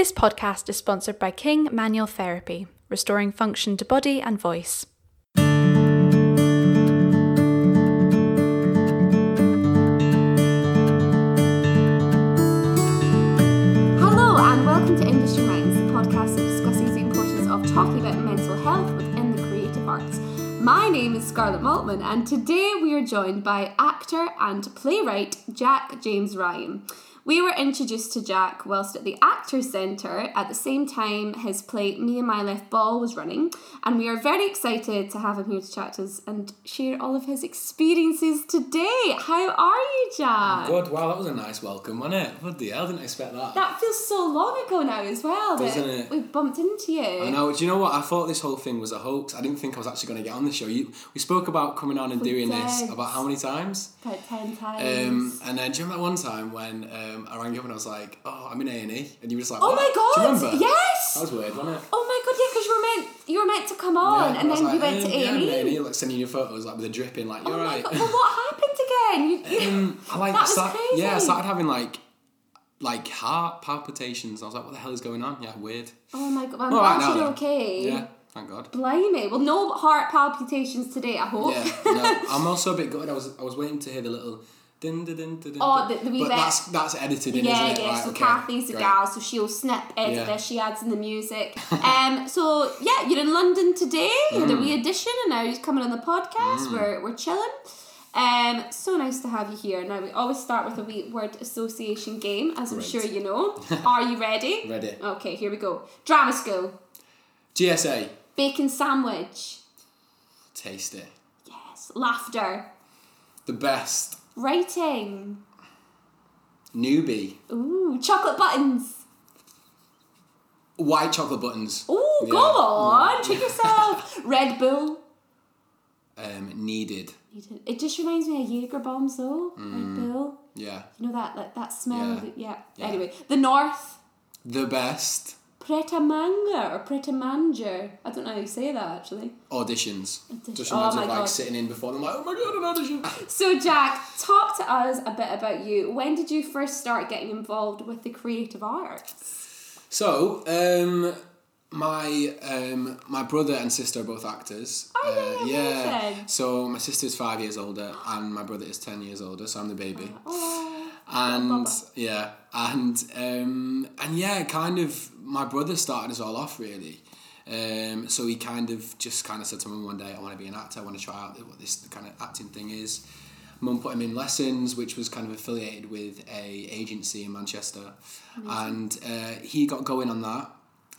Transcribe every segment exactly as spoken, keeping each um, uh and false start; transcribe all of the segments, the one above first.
This podcast is sponsored by King Manual Therapy, restoring function to body and voice. Hello and welcome to Industry Minds, the podcast that discusses the importance of talking about mental health within the creative arts. My name is Scarlett Maltman and today we are joined by actor and playwright Jack James Ryan. We were introduced to Jack whilst at the Actors Centre at the same time his play Me and My Left Ball was running, and we are very excited to have him here to chat to us and share all of his experiences today. How are you, Jack? Good. Wow, that was a nice welcome, wasn't it? What the hell? I didn't expect that. That feels so long ago now as well, doesn't it? We bumped into you. I know. Do you know what? I thought this whole thing was a hoax. I didn't think I was actually going to get on the show. You, we spoke about coming on and we doing did. this about how many times? About ten times. Um, and then do you remember that one time when... Um, Um, I rang you up and I was like, oh, I'm in A and E. And you were just like, oh what? My God, do you remember? Yes! That was weird, wasn't it? Oh my God, yeah, because you were meant you were meant to come on, yeah, and then like, you went um, to A and E. Yeah, I'm in A and E, like sending you photos like with a drip in, like, you're oh right. Well, what happened again? You, you... Um, I, like, that was start, crazy. Yeah, I started having like, like heart palpitations. I was like, what the hell is going on? Yeah, weird. Oh my God, well, I'm glad right you're okay. Yeah. Thank God. Blimey. Well, no heart palpitations today, I hope. Yeah, no. I'm also a bit gutted. I was I was waiting to hear the little... Dun, dun, dun, dun, oh, the, the wee but bit. that's, that's edited in, yeah, isn't it? Yeah, right, so okay. Cathy's a gal, so she'll snip, edit yeah. this, she adds in the music. um, So, yeah, you're in London today, you mm. had a wee audition, and now you're coming on the podcast, mm. we're, we're chilling. Um, so nice to have you here. Now, we always start with a wee word association game, as Great. I'm sure you know. Are you ready? Ready. Okay, here we go. Drama school. G S A. Bacon sandwich. Tasty. Yes. Laughter. The best. Writing. Newbie. Ooh, chocolate buttons. White chocolate buttons. Ooh, yeah. Go on, yeah. Treat yourself. Red Bull. Um, needed. Needed. It just reminds me of Jägerbomb, though. Mm, Red Bull. Yeah. You know that that, that smell. Yeah. Of it? Yeah. yeah. Anyway, the North. The best. Preta manga or preta manger. I don't know how you say that actually. Auditions. Audition. Just reminds me oh of like God. sitting in before them like, oh my God, an audition. So Jack, talk to us a bit about you. When did you first start getting involved with the creative arts? So, um, my um, my brother and sister are both actors. Oh, uh, yeah. Amazing. So my sister's five years older and my brother is ten years older, so I'm the baby. Oh. And yeah, and um, and yeah, kind of my brother started us all off really. Um, so he kind of just kind of said to mum one day, I want to be an actor, I want to try out what this kind of acting thing is. Mum put him in lessons, which was kind of affiliated with a agency in Manchester. Amazing. And uh, he got going on that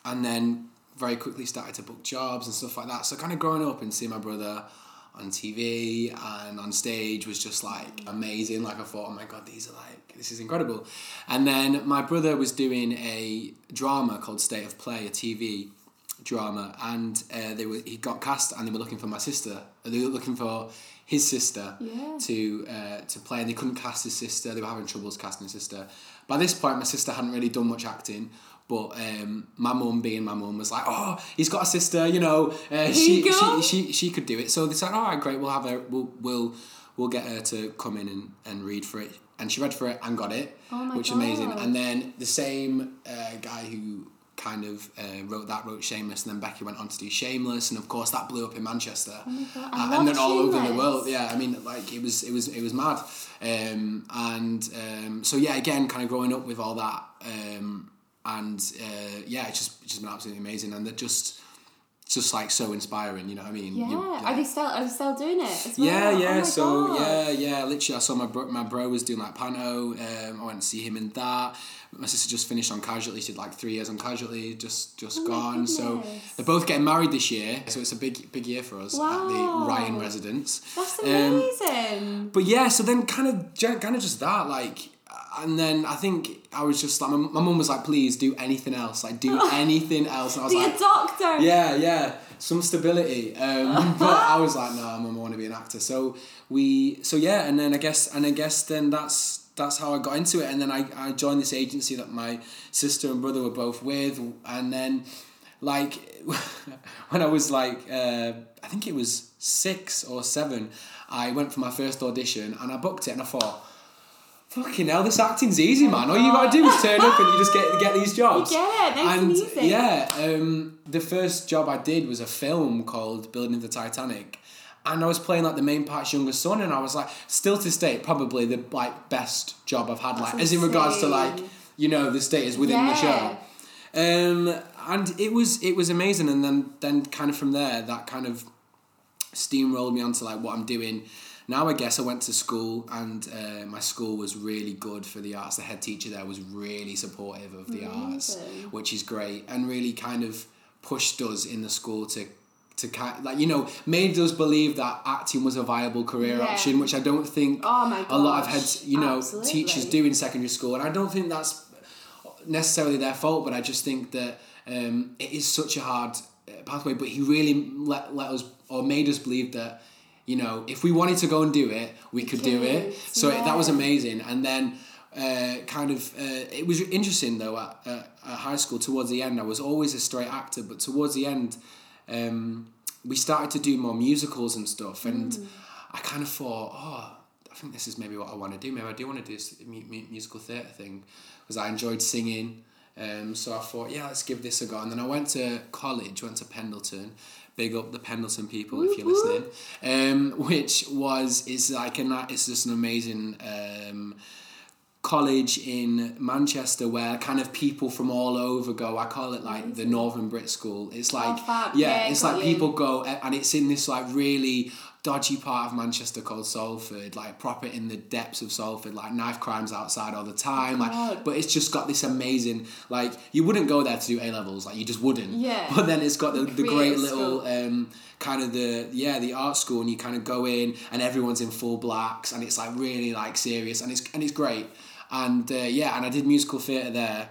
and then very quickly started to book jobs and stuff like that. So kind of growing up and seeing my brother on T V and on stage was just like amazing. Like I thought, oh my God, these are like, this is incredible. And then my brother was doing a drama called State of Play, a T V drama, and uh, they were he got cast and they were looking for my sister. They were looking for his sister yeah. to uh, to play, and they couldn't cast his sister. They were having troubles casting his sister. By this point, my sister hadn't really done much acting. But um, my mum, being my mum, was like, "Oh, he's got a sister, you know. Uh, she, you she she she could do it." So they said, "All right, great. We'll have her. We'll we'll we'll get her to come in and, and read for it." And she read for it and got it, oh my which God. is amazing. And then the same uh, guy who kind of uh, wrote that wrote Shameless, and then Becky went on to do Shameless, and of course that blew up in Manchester, oh uh, and then all Shameless. over the world. Yeah, I mean, like it was it was it was mad. Um, and um, so yeah, again, kind of growing up with all that. Um, And uh, yeah, it's just it's just been absolutely amazing, and they're just just like so inspiring. You know what I mean? Yeah. You, like, are they still are they still doing it? As well? Yeah, yeah. Oh so God. yeah, yeah. Literally, I saw my bro, my bro was doing like Pano. Um, I went to see him in that. My sister just finished on Casualty. She did like three years on Casualty. Just just oh gone. So they're both getting married this year. So it's a big big year for us wow. at the Ryan residence. That's amazing. Um, but yeah, so then kind of kind of just that like. And then I think I was just like, my, my mum was like, please do anything else. Like, do anything else. And I was be like, a doctor. Yeah, yeah. Some stability. Um, but I was like, no, mum, I want to be an actor. So we, so yeah. And then I guess, and I guess then that's, that's how I got into it. And then I, I joined this agency that my sister and brother were both with. And then like, when I was like, uh, I think it was six or seven, I went for my first audition and I booked it and I thought, fucking hell, this acting's easy, man. All you got to do is turn up and you just get get these jobs. Yeah, nice and, and easy. Yeah, um, the first job I did was a film called Building the Titanic. And I was playing like the main part's younger son, and I was like, still to date, probably the like best job I've had, like, as in regards to like, you know, the status within yeah. the show. Um, and it was it was amazing, and then then kind of from there, that kind of steamrolled me onto like what I'm doing now. I guess I went to school, and uh, my school was really good for the arts. The head teacher there was really supportive of the amazing. arts, which is great, and really kind of pushed us in the school to. To kind, like, you know, made us believe that acting was a viable career yeah. option, which I don't think oh my a lot of heads, you know, Absolutely. teachers do in secondary school, and I don't think that's necessarily their fault, but I just think that um, it is such a hard pathway. But he really let let us or made us believe that, you know, if we wanted to go and do it, we could do it. So yeah. it, that was amazing, and then. Uh, kind of uh, it was interesting though at, at, at high school towards the end. I was always a straight actor, but towards the end um, we started to do more musicals and stuff, and mm. I kind of thought, oh, I think this is maybe what I want to do. Maybe I do want to do this mu- mu- musical theatre thing, because I enjoyed singing, um, so I thought, yeah, let's give this a go. And then I went to college, went to Pendleton. Big up the Pendleton people, whoop, if you're whoop. listening, um, which was it's like an, it's just an amazing um college in Manchester where kind of people from all over go. I call it like the Northern Brit School. It's like oh, yeah, yeah it's like you. people go, and it's in this like really dodgy part of Manchester called Salford, like proper in the depths of Salford, like knife crimes outside all the time, like God. But it's just got this amazing, like, you wouldn't go there to do A-levels, like you just wouldn't, yeah, but then it's got the, the great little um, kind of the yeah the art school, and you kind of go in and everyone's in full blacks, and it's like really like serious, and it's and it's great. And uh, yeah, and I did musical theatre there.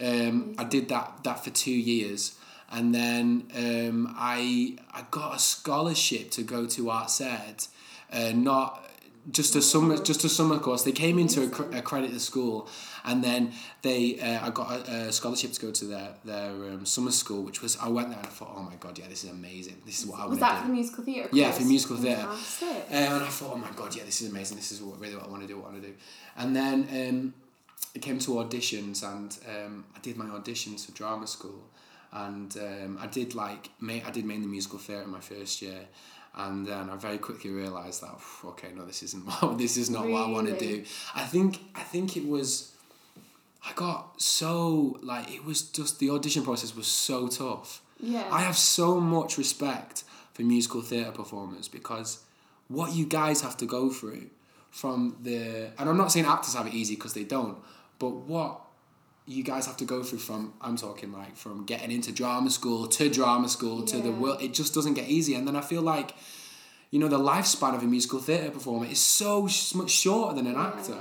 Um, I did that that for two years, and then um, I I got a scholarship to go to Arts Ed, uh, not just a summer just a summer course. They came into a, a credit to school, and then they uh, I got a, a scholarship to go to their their um, summer school, which was I went there and I thought, oh my god, yeah, this is amazing. This is what I want to do. Was that for musical theatre? Yeah, for musical theatre. Um, and I thought, oh my god, yeah, this is amazing. This is what, really what I want to do. What I want to do. And then um, it came to auditions, and um, I did my auditions for drama school, and um, I did like ma- I did mainly musical theatre in my first year, and then I very quickly realised that okay, no, this isn't what, this is not really? what I want to do. I think I think it was I got so like it was just the audition process was so tough. Yeah, I have so much respect for musical theatre performers, because what you guys have to go through. From the, and I'm not saying actors have it easy, because they don't, but what you guys have to go through from, I'm talking like from getting into drama school to drama school yeah. to the world, it just doesn't get easy. And then I feel like, you know, the lifespan of a musical theatre performer is so sh- much shorter than an yeah. actor.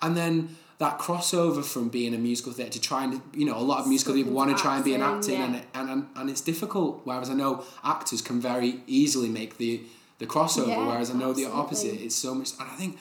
And then that crossover from being a musical theatre to trying to, you know, a lot of musical people want to try and be an acting yeah. and, and, and, and it's difficult. Whereas I know actors can very easily make the, the crossover, yeah, whereas I know absolutely. the opposite. It's so much, and I think,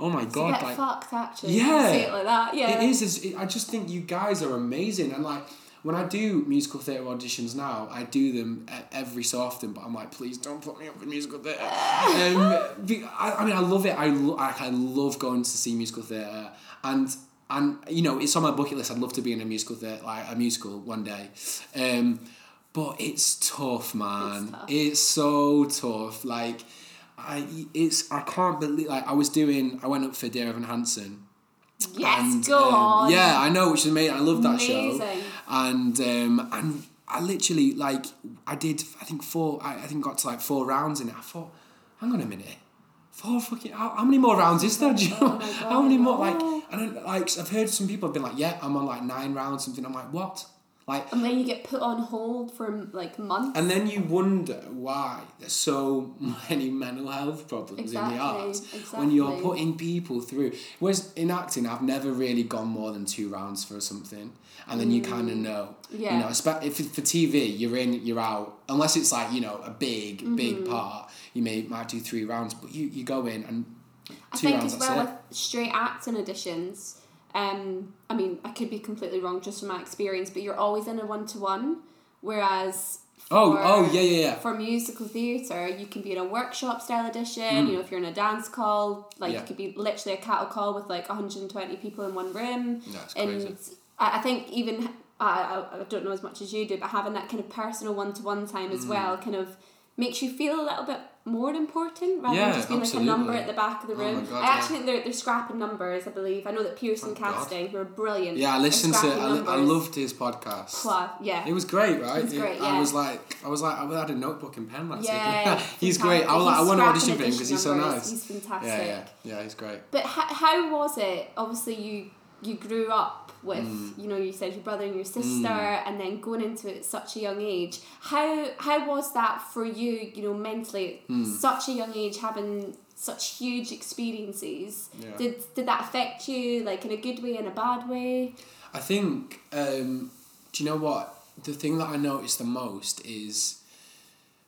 oh my god, like fucked actually. Yeah, see it like that. Yeah, it is. It, I just think you guys are amazing, and like when I do musical theatre auditions now, I do them every so often. But I'm like, please don't put me up in musical theatre. um, I, I mean, I love it. I lo- like, I love going to see musical theatre, and and you know, it's on my bucket list. I'd love to be in a musical theatre, like a musical one day. Um, But it's tough, man. It's, tough. It's so tough. Like, I it's I can't believe. Like, I was doing. I went up for Dear Evan Hansen. Yes, and, go um, on. Yeah, I know, which is amazing. I love that amazing. show. And um, and I literally like I did. I think four. I, I think got to like four rounds in it. I thought, hang on a minute. Four fucking. How, how many more rounds is there? Do you know? Oh my God, how many more? Like, I don't like. I've heard some people have been like, yeah, I'm on like nine rounds. Something. I'm like, what? Like, and then you get put on hold for like months. And then you wonder why there's so many mental health problems exactly, in the arts exactly. when you're putting people through. Whereas in acting, I've never really gone more than two rounds for something, and then mm. you kind of know. Yeah. You know, if for T V, you're in, you're out. Unless it's like, you know, a big, mm-hmm. big part, you may might do three rounds, but you, you go in and two rounds. I think rounds, as well with like straight acting auditions. Um, I mean, I could be completely wrong just from my experience, but you're always in a one-to-one Whereas for, oh oh yeah yeah yeah for musical theatre, you can be in a workshop style edition. Mm. You know, if you're in a dance call, like yeah. you could be literally a cattle call with like one hundred twenty people in one room. That's crazy. And I think even I I don't know as much as you do, but having that kind of personal one to one time as mm. well kind of makes you feel a little bit more important rather yeah, than just being absolutely. like a number at the back of the room. Oh God, I actually yeah. think they're, they're scrapping numbers, I believe. I know that Pearson oh Casting, God. who are brilliant. Yeah, I listened to it. I, li- I loved his podcast. Club, yeah. It was great, right? It was great, yeah. I was like, I was like, I had a notebook and pen last yeah, week. he's great. I, was like, I want to audition for him because he's so nice. He's fantastic. Yeah, yeah, yeah he's great. But ha- how was it? Obviously, you you grew up with, mm. you know, you said your brother and your sister, mm. and then going into it at such a young age. How how was that for you, you know, mentally, mm. such a young age, having such huge experiences? Yeah. Did did that affect you, like, in a good way, in a bad way? I think, um, do you know what? The thing that I noticed the most is,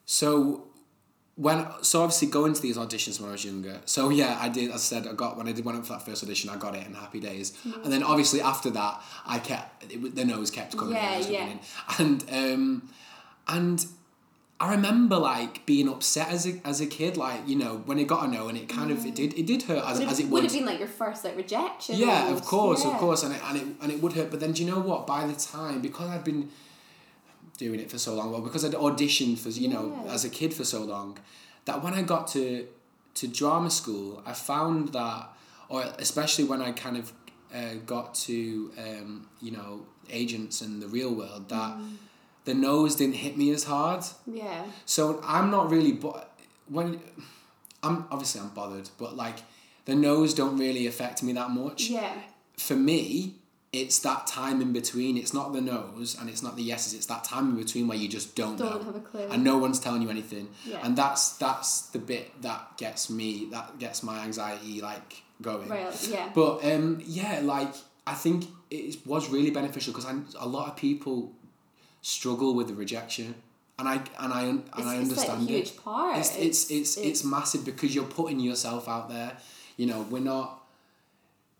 so... When so obviously going to these auditions when I was younger. So yeah, I did. As I said, I got when I did went up for that first audition, I got it in Happy Days, mm. and then obviously after that, I kept it, the nose kept coming yeah, in, yeah. and um, and I remember like being upset as a as a kid, like you know when it got a no, and it kind mm. of it did it did hurt as would it, as it would. Would have been like your first like rejection. Yeah, almost. of course, yeah. of course, and it, and it and it would hurt. But then do you know what? By the time because I'd been. doing it for so long well because I'd auditioned for you know yeah. as a kid for so long that when I got to to drama school I found that or especially when I kind of uh, got to um, you know agents in the real world that mm. the no's didn't hit me as hard yeah so I'm not really bo- when I'm obviously I'm bothered but like the no's don't really affect me that much yeah for me it's that time in between. It's not the no's and it's not the yeses. It's that time in between where you just don't, don't know. Have a clue. And no one's telling you anything. Yeah. And that's that's the bit that gets me, that gets my anxiety, like, going. Right, yeah. But, um, yeah, like, I think it was really beneficial because a lot of people struggle with the rejection. And I and I, and it's, I understand it's like a huge it. Part. It's, it's, it's, it's, it's, it's massive because you're putting yourself out there. You know, we're not...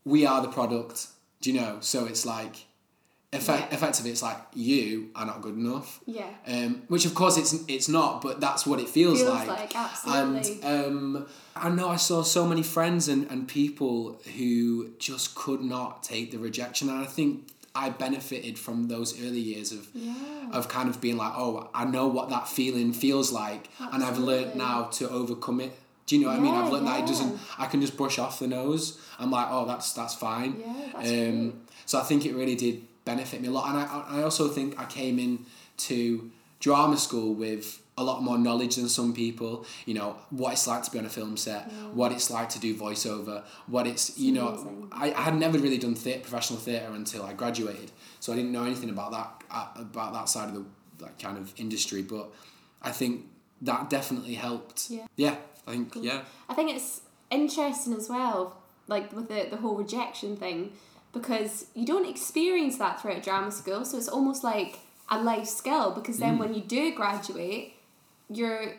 We are the product... Do you know? So it's like, effect, yeah. effectively, it's like you are not good enough. Yeah. Um, which of course it's it's not, but that's what it feels, feels like. like. Absolutely. And um, I know I saw so many friends and, and people who just could not take the rejection, and I think I benefited from those early years of yeah. of kind of being like, oh, I know what that feeling feels like, absolutely. And I've learned now to overcome it. Do you know what yeah, I mean? I've learned yeah. that it doesn't. I can just brush off the nose. I'm like, oh, that's that's fine. Yeah, that's um, so I think it really did benefit me a lot, and I I also think I came in to drama school with a lot more knowledge than some people. You know what it's like to be on a film set, yeah. what it's like to do voiceover, what it's you know. Amazing. I I had never really done theater, professional theater until I graduated, so I didn't know anything about that about that side of the that kind of industry. But I think that definitely helped. Yeah. yeah. I think, cool. yeah. I think it's interesting as well, like with the, the whole rejection thing, because you don't experience that throughout drama school, so it's almost like a life skill, because then mm. when you do graduate, you're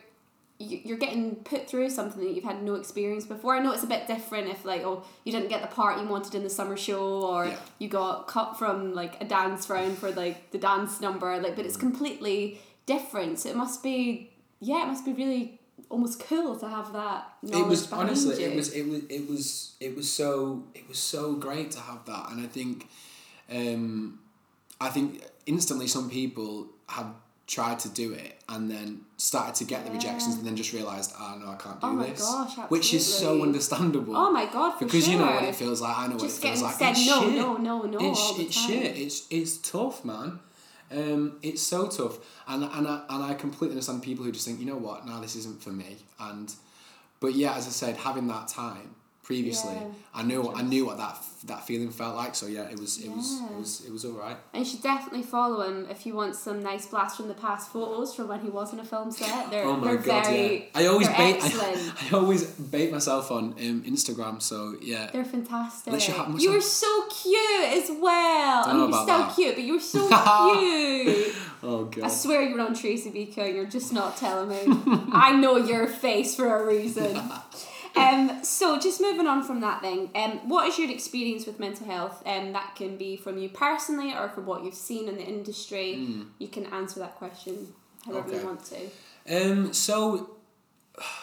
you're getting put through something that you've had no experience before. I know it's a bit different if, like, oh, you didn't get the part you wanted in the summer show, or yeah. you got cut from, like, a dance round for, like, the dance number, like, but it's completely different, so it must be, yeah, it must be really... almost cool to have that knowledge. It was honestly you. it was it was it was it was so it was so great to have that, and I think um I think instantly some people have tried to do it and then started to get yeah. the rejections and then just realised, oh no, I can't do oh my this gosh, absolutely. Which is so understandable. Oh my god, for because sure. you know what it feels like. I know just what it feels like. Said, it's no, shit. no no no it's, all the it's time. shit it's it's tough, man. Um, it's so tough, and and I, and I completely understand people who just think, you know what, nah, this isn't for me. And but yeah, as I said, having that time previously, yeah. I knew I knew what that that feeling felt like. So yeah, it was it yeah. was it was it was all right. And you should definitely follow him if you want some nice blast from the past photos from when he was in a film set. They're, oh my they're God, very. Yeah. I always bait. I, I always bait myself on um, Instagram. So yeah, they're fantastic. You were so cute as well. I mean, you're still that. cute, but you were so cute. Oh God! I swear you were on Tracy Beaker. You're just not telling me. I know your face for a reason. Um, so just moving on from that then, um, what is your experience with mental health? Um, that can be from you personally or from what you've seen in the industry. Mm. You can answer that question however okay. you want to. Um, so,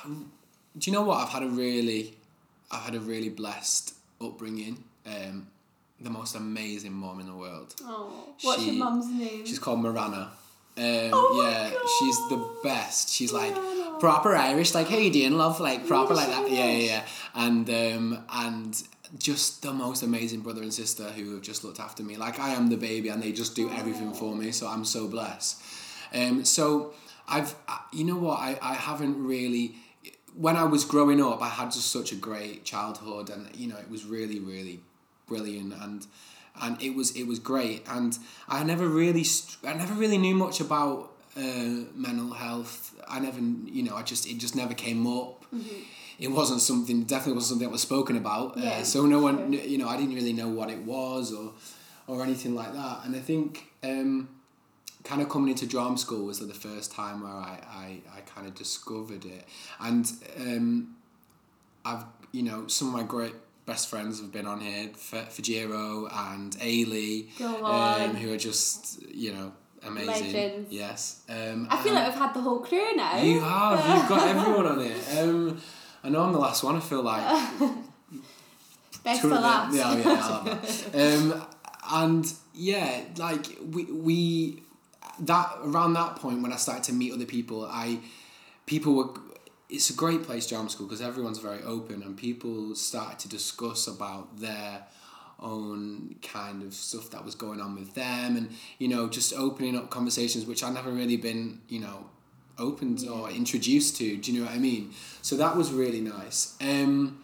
do you know what? I've had a really, I've had a really blessed upbringing. Um, the most amazing mum in the world. Oh, what's she, your mum's name? She's called Marana. Um, oh yeah, she's the best. She's like yeah. proper Irish, like how you doing, love, like proper yeah, like that. Yeah, yeah, yeah. And um, and just the most amazing brother and sister who have just looked after me. Like I am the baby, and they just do everything for me. So I'm so blessed. Um, so I've, you know what, I, I haven't really. When I was growing up, I had just such a great childhood, and you know it was really, really brilliant and. And it was it was great, and I never really I never really knew much about uh, mental health. I never, you know, I just it just never came up. Mm-hmm. It wasn't something definitely wasn't something that was spoken about. Yeah, uh, so no one, sure. you know, I didn't really know what it was or or anything like that. And I think um, kind of coming into drama school was the first time where I I, I kind of discovered it. And um, I've you know some of my great. best friends have been on here, Fajero and Ailey, um, who are just, you know, amazing. Legends. Yes. Um, I feel like I've had the whole crew now. You have. You've got everyone on here. Um, I know I'm the last one. I feel like... Best for last. Yeah, yeah, I'll have that. Um, and, yeah, like, we... we that around that point, when I started to meet other people, I... People were... It's a great place, drama school, because everyone's very open and people started to discuss about their own kind of stuff that was going on with them and, you know, just opening up conversations which I'd never really been, you know, opened yeah. or introduced to. Do you know what I mean? So that was really nice. Um,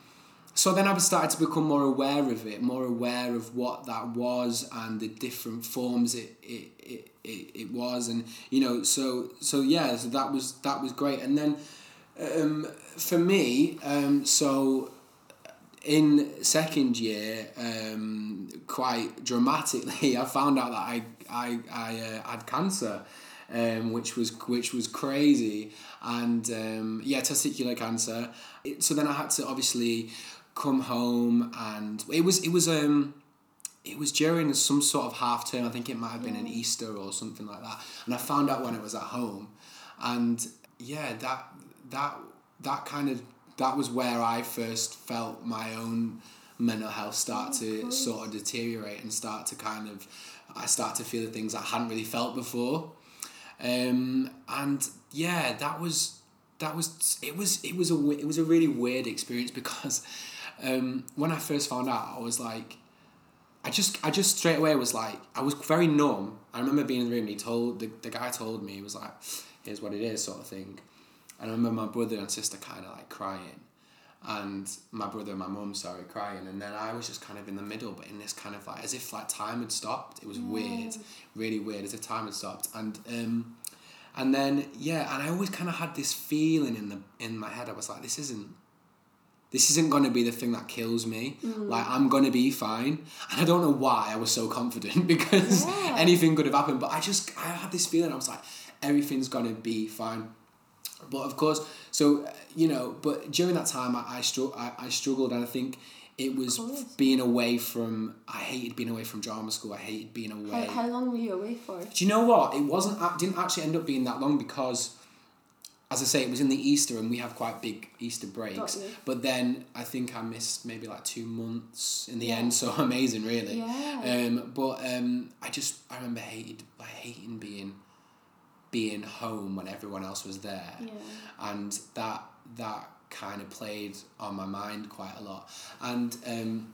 so then I started to become more aware of it, more aware of what that was and the different forms it it it, it, it was. And, you know, so so yeah, so that was that was great. And then... Um, for me, um, so in second year, um, quite dramatically, I found out that I I I uh, had cancer, um, which was which was crazy, and um, yeah, testicular cancer. It, so then I had to obviously come home, and it was it was um. It was during some sort of half term. I think it might have been an Easter or something like that, and I found out when it was at home, and yeah, that. that that kind of that was where I first felt my own mental health start to of sort of deteriorate and start to kind of I start to feel the things I hadn't really felt before, um, and yeah, that was that was it was it was a it was a really weird experience because um, when I first found out, I was like, I just I just straight away was like I was very numb. I remember being in the room. And he told the the guy told me he was like, "Here's what it is," sort of thing. And I remember my brother and sister kind of like crying, and my brother and my mum, sorry, crying. And then I was just kind of in the middle, but in this kind of like, as if like time had stopped. It was mm. weird, really weird, as if time had stopped. And um, and then, yeah, and I always kind of had this feeling in the in my head. I was like, this isn't, this isn't going to be the thing that kills me. Mm. Like, I'm going to be fine. And I don't know why I was so confident because yeah. anything could have happened. But I just, I had this feeling. I was like, everything's going to be fine. But of course, so, you know, but during that time I I, stru- I, I struggled, and I think it was being away from, I hated being away from drama school, I hated being away. How, how long were you away for? Do you know what? It wasn't, it didn't actually end up being that long because, as I say, it was in the Easter and we have quite big Easter breaks. But then I think I missed maybe like two months in the yeah. end, so amazing really. Yeah. Um, but um, I just, I remember hated, I hating being... being home when everyone else was there yeah. and that that kind of played on my mind quite a lot, and um,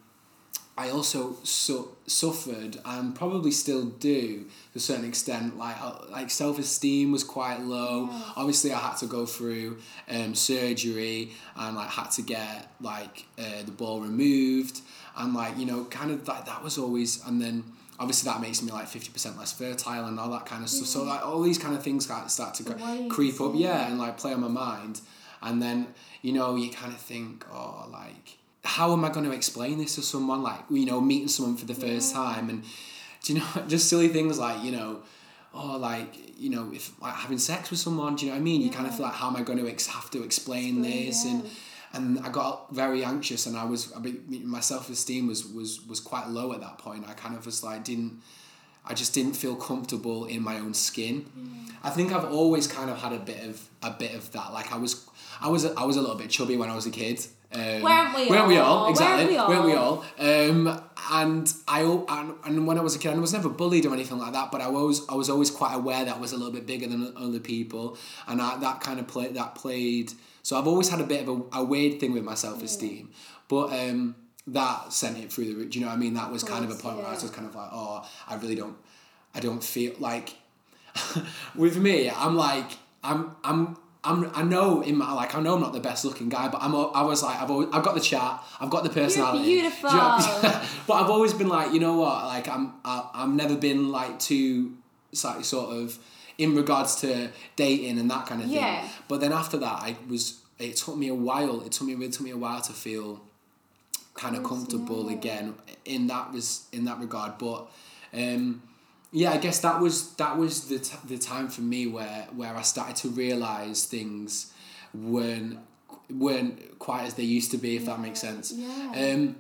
I also su- suffered and probably still do to a certain extent, like uh, like self-esteem was quite low. yeah. Obviously I had to go through um, surgery and like had to get like uh, the ball removed, and like, you know, kind of like that was always, and then obviously that makes me like fifty percent less fertile and all that kind of stuff. Yeah. So like all these kind of things start to cre- creep up, yeah, and like play on my mind. And then, you know, you kind of think, oh, like, how am I going to explain this to someone? Like, you know, meeting someone for the first yeah. time, and do you know, just silly things like, you know, oh, like, you know, if like having sex with someone, do you know what I mean? Yeah. You kind of feel like, how am I going to ex- have to explain, explain this? Yeah. And And I got very anxious, and I was, I mean, my self-esteem was, was, was quite low at that point. I kind of was like, didn't, I just didn't feel comfortable in my own skin. Mm. I think I've always kind of had a bit of, a bit of that. Like I was, I was, I was a little bit chubby when I was a kid. Um, weren't we all? Weren't we all? Exactly. Weren't we all? Um, and I, and, and when I was a kid, I was never bullied or anything like that, but I was, I was always quite aware that I was a little bit bigger than other people. And I, that kind of play, that played, so I've always had a bit of a, a weird thing with my self-esteem, but, um, that sent it through the roof. Do you know what I mean? That was kind of a point yeah. where I was just kind of like, oh, I really don't, I don't feel like, with me, I'm like, I'm, I'm, I'm, I know in my, like, I know I'm not the best looking guy, but I'm, I was like, I've always, I've got the chat, I've got the personality. You're beautiful. You know, but I've always been like, you know what, like, I'm, I, I've never been like too, like, sort of, in regards to dating and that kind of thing. Yeah. But then after that, I was, it took me a while, it took me, it took me a while to feel kind of comfortable yeah. again in that was, in that regard. But, um, yeah, I guess that was that was the t- the time for me where, where I started to realise things weren't weren't quite as they used to be, if yeah. that makes sense. Yeah. Um,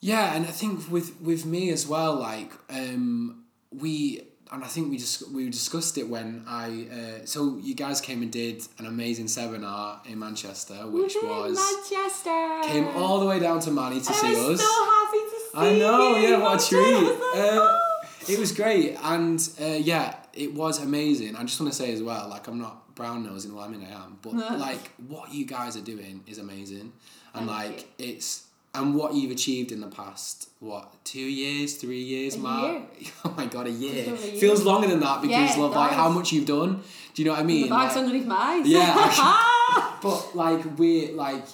yeah, and I think with, with me as well, like um, we and I think we just we discussed it when I uh, so you guys came and did an amazing seminar in Manchester, which mm-hmm, was Manchester came all the way down to Manny to I see was us. So happy to see I know, you. Yeah, what a treat. It was great, and uh, yeah, it was amazing. I just want to say as well, like, I'm not brown-nosing, well, I mean, I am, but, no. like, what you guys are doing is amazing, and, Thank like, you. It's, and what you've achieved in the past, what, two years, three years, a Mark? Year. Oh, my God, a year. A year. Feels longer than that, because, yeah, love, like, how much you've done, do you know what I mean? The bag's like, underneath my eyes. Yeah. I, but, like, we like...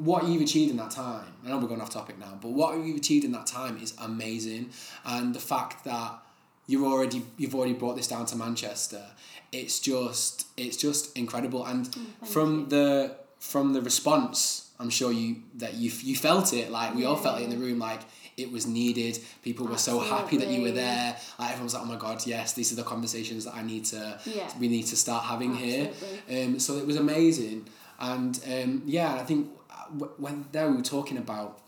what you've achieved in that time, I know we're going off topic now, but what you've achieved in that time is amazing. And the fact that you're already, you've already brought this down to Manchester, it's just, it's just incredible. And oh, from you. the, from the response, I'm sure you, that you, you felt it, like we yeah. all felt it in the room, like it was needed. People were Absolutely. so happy that you were there. Like everyone was like, oh my God, yes, these are the conversations that I need to, yeah. we need to start having Absolutely. here. Um, so it was amazing. And um, yeah, I think, when there we were talking about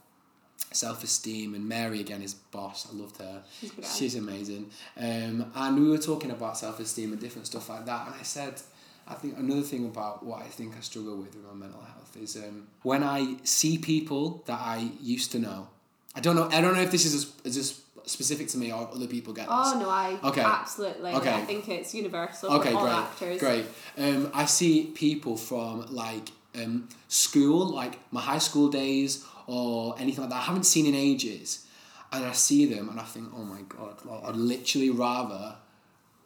self-esteem, and Mary again is boss, I loved her, she's, she's amazing, um, and we were talking about self-esteem and different stuff like that, and I said, I think another thing about what I think I struggle with with my mental health is um, when I see people that I used to know, I don't know I don't know if this is as, as specific to me or other people get this. Oh no, I okay. absolutely okay. I think it's universal okay, for all great, actors great um, I see people from like Um, school, like my high school days or anything like that, I haven't seen in ages, and I see them and I think, oh my God, like, I'd literally rather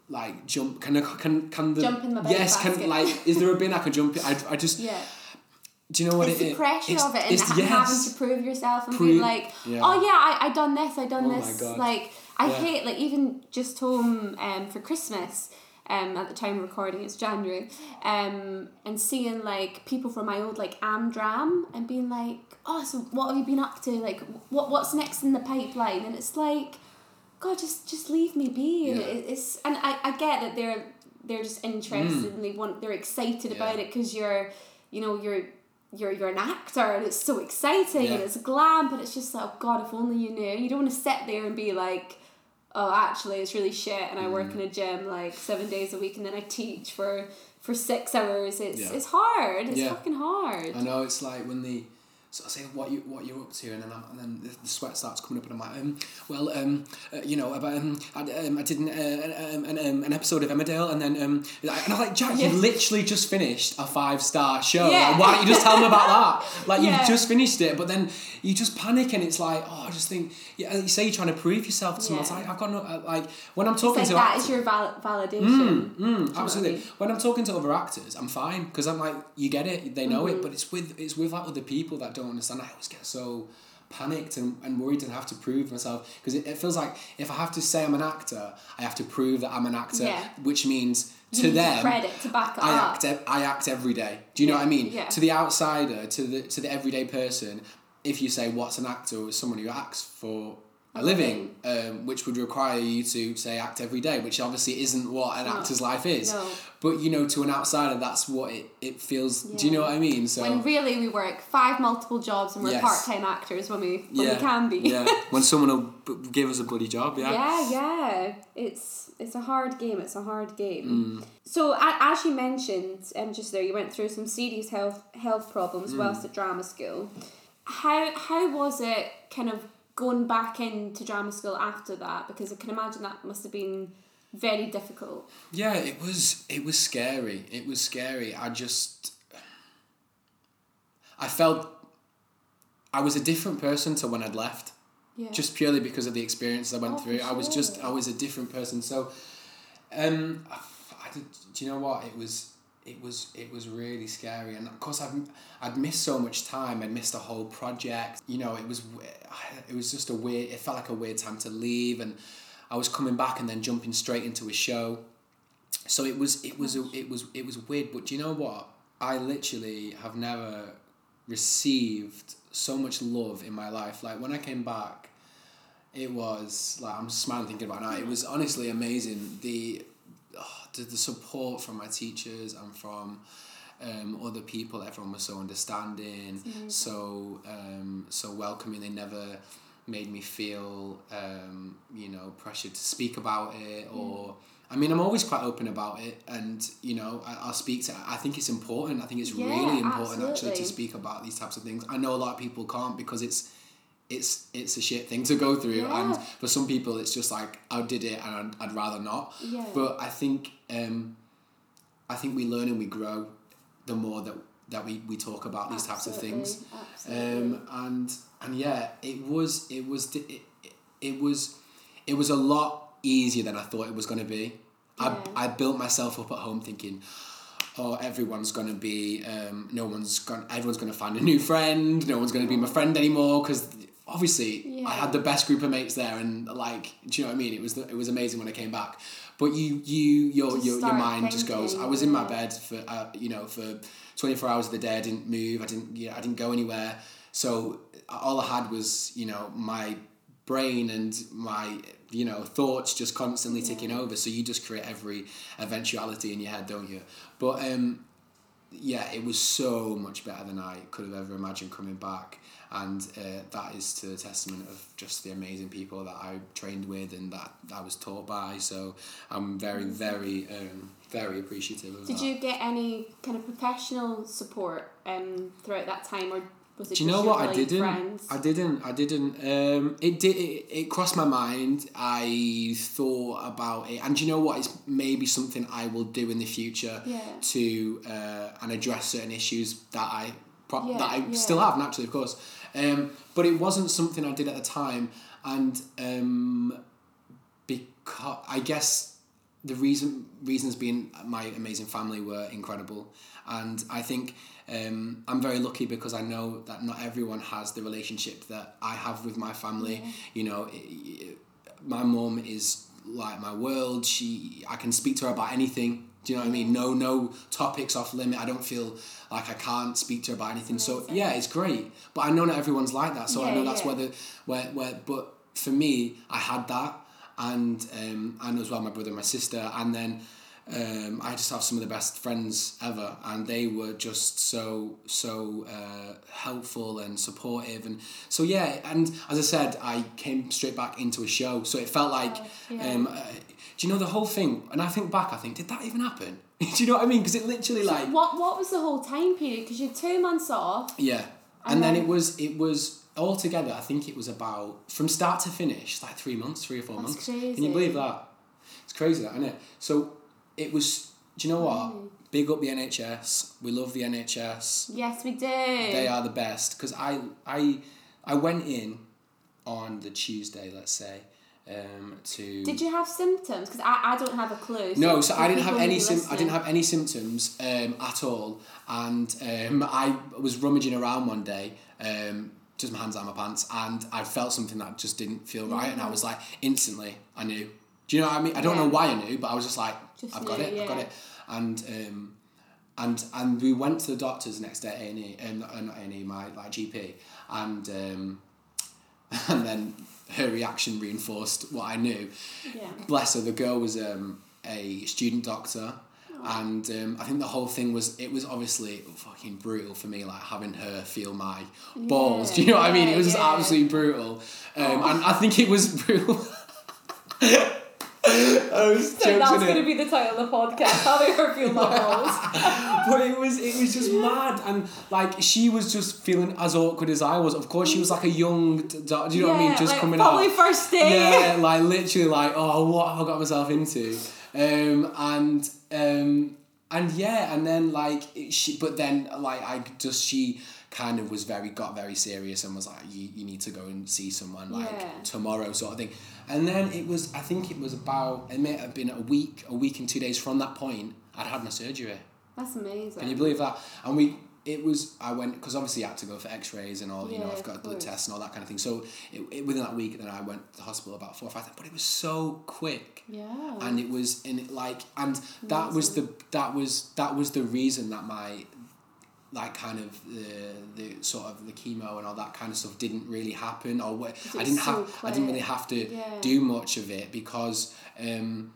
like jump. Can I can can the jump in my yes? Basket. Can like is there a bin I can jump in? I I just yeah. Do you know what it's it is? It's the pressure it's, of it and ha- yes. having to prove yourself and Pre- being like, yeah. oh yeah, I I done this, I done oh this. Like I yeah. hate like even just home um for Christmas. Um, at the time of recording, it's January, um, and seeing like people from my old like Amdram and being like, oh, so what have you been up to? Like, what what's next in the pipeline? And it's like, God, just just leave me be. Yeah. It, it's and I, I get that they're they're just interested mm. and they want they're excited yeah. about it because you're, you know, you're you're you're an actor and it's so exciting yeah. and it's glam, but it's just like, oh God, if only you knew. You don't want to sit there and be like, oh, actually, it's really shit, and I work mm. in a gym like seven days a week, and then I teach for, for six hours. It's yeah. it's hard. It's yeah. fucking hard. I know. It's like when the so I say what you what you're up to, and then I, and then the sweat starts coming up, and I'm like, um, well, um, uh, you know, about um, I um, I did an uh, um, an, um, an episode of Emmerdale, and then um, and I'm like, Jack, yeah. you literally just finished a five star show. Yeah. Like, why don't you just tell them about that? Like yeah. you've just finished it, but then you just panic, and it's like, oh, I just think. Yeah, you say you're trying to prove yourself to someone. Yeah. It's like I've got no like when I'm talking it's like to that actors, is your val- validation. Mm, mm, absolutely. I mean? When I'm talking to other actors, I'm fine because I'm like, you get it, they know mm-hmm. it, but it's with it's with like other people that don't. understand. I always get so panicked and, and worried and have to prove myself because it, it feels like if I have to say I'm an actor, I have to prove that I'm an actor, yeah. which means to them, credit to back I up. act I act every day. Do you yeah. know what I mean? Yeah. To the outsider, to the to the everyday person, if you say what's an actor or someone who acts for a living, um, which would require you to, say, act every day, which obviously isn't what an no. actor's life is. No. But, you know, to an outsider, that's what it, it feels... Yeah. Do you know what I mean? So when really we work five multiple jobs and we're yes. part-time actors when we when yeah. we can be. Yeah, when someone will give us a bloody job, yeah. Yeah, yeah. It's it's a hard game. It's a hard game. Mm. So, as you mentioned, um, just there, you went through some serious health health problems mm. whilst at drama school. How How was it kind of... going back into drama school after that, because I can imagine that must have been very difficult. Yeah, it was it was scary. It was scary. I just... I felt I was a different person to when I'd left. Yeah. Just purely because of the experiences I went oh, through. Sure. I was just... I was a different person. So, um, I, I did, do you know what? It was... It was it was really scary, and of course I've I'd missed so much time. I'd missed a whole project. You know, it was it was just a weird. It felt like a weird time to leave, and I was coming back and then jumping straight into a show. So it was it was it was it was weird. But do you know what? I literally have never received so much love in my life. Like when I came back, it was like I'm smiling thinking about it now. It was honestly amazing. The the support from my teachers and from um, other people, everyone was so understanding, mm-hmm. so um, so welcoming. They never made me feel um, you know, pressured to speak about it, or mm. I mean, I'm always quite open about it, and you know, I, I'll speak to I think it's important I think it's yeah, really important absolutely. actually to speak about these types of things. I know a lot of people can't because it's it's it's a shit thing to go through, yeah. and for some people it's just like I did it and I'd, I'd rather not, yeah. but I think um, I think we learn and we grow the more that, that we, we talk about these absolutely. types of things, absolutely. um, and and yeah it was it was it, it was it was a lot easier than I thought it was going to be. yeah. I I built myself up at home thinking, oh, everyone's going to be um, no one's going everyone's going to find a new friend, no one's going to be my friend anymore, because obviously, yeah. I had the best group of mates there, and like, do you know what I mean? It was the, it was amazing when I came back. But you, you, your, your, your mind thinking, just goes. I was in my bed for uh, you know, for twenty-four hours of the day. I didn't move. I didn't, you know, I didn't go anywhere. So all I had was, you know, my brain and my, you know, thoughts just constantly yeah. ticking over. So you just create every eventuality in your head, don't you? But um, yeah, it was so much better than I could have ever imagined coming back. And uh, that is to the testament of just the amazing people that I trained with and that I was taught by. So I'm very, very, um, very appreciative of Did that. Did you get any kind of professional support um, throughout that time, or was it? Do you know what? Your, I, like, didn't, friends? I didn't. I didn't. I didn't. Um, it did. It, it crossed my mind. I thought about it, and do you know what? It's maybe something I will do in the future yeah. to uh, and address certain issues that I. Pro- yeah, that I yeah. still have, naturally, of course, um, but it wasn't something I did at the time, and um, because I guess the reason reasons being my amazing family were incredible, and I think um, I'm very lucky because I know that not everyone has the relationship that I have with my family. Yeah. You know, it, it, my mum is like my world. She, I can speak to her about anything. Do you know what I mean? No, no topics off limit. I don't feel like I can't speak to her about anything. So yeah, it's great. But I know not everyone's like that. So yeah, I know yeah. that's where the where where. But for me, I had that, and um, and as well my brother and my sister, and then um, I just have some of the best friends ever, and they were just so so uh, helpful and supportive, and so yeah. And as I said, I came straight back into a show, so it felt like. Yeah. Um, uh, Do you know the whole thing? And I think back, I think, did that even happen? Do you know what I mean? Because it literally like... What What was the whole time period? Because you had two months off. Yeah. And, and then, then it was, it was altogether, I think it was about, from start to finish, like three months, three or four that's months. Crazy. Can you believe that? It's crazy, that, isn't it? So it was, do you know what? Mm. Big up the N H S. We love the N H S. Yes, we do. They are the best. Because I, I, I went in on the Tuesday, let's say, Um, to did you have symptoms? Because I, I don't have a clue. So no, so I didn't have any sim- I didn't have any symptoms um, at all, and um, I was rummaging around one day, um, just my hands out of my pants, and I felt something that just didn't feel right, yeah. and I was like, instantly, I knew. Do you know what I mean? I don't yeah. know why I knew, but I was just like, just I've knew, got it, yeah. I've got it, and um, and and we went to the doctors the next day, A and E, um, not A and E, my like G P, and um, and then. her reaction reinforced what I knew. Yeah. Bless her, the girl was um, a student doctor. Aww. And um, I think the whole thing was, it was obviously fucking brutal for me, like having her feel my balls. Yeah. Do you know what yeah, I mean? It was yeah. just absolutely brutal. Um, and I think it was brutal. I was so that's going to be the title of the podcast, how they her feel my balls. But it was it was just yeah. mad, and like she was just feeling as awkward as I was. Of course she was like a young do you know yeah, what I mean, just like, coming out probably first day yeah like literally like oh what have I got myself into, um and um and yeah and then like she but then like I just she kind of was very got very serious and was like you, you need to go and see someone like yeah. tomorrow sort of thing. And then it was I think it was about it may have been a week a week and two days from that point I'd had my surgery. That's amazing. Can you believe that? And we it was I went because obviously I had to go for x-rays and all yeah, you know I've got a blood test and all that kind of thing, so it, it, within that week then I went to the hospital about four or five times, but it was so quick. Yeah. And it was in it like and amazing. that was the that was that was the reason that my like kind of the the sort of the chemo and all that kind of stuff didn't really happen or what I didn't so have quick. I didn't really have to yeah. do much of it because um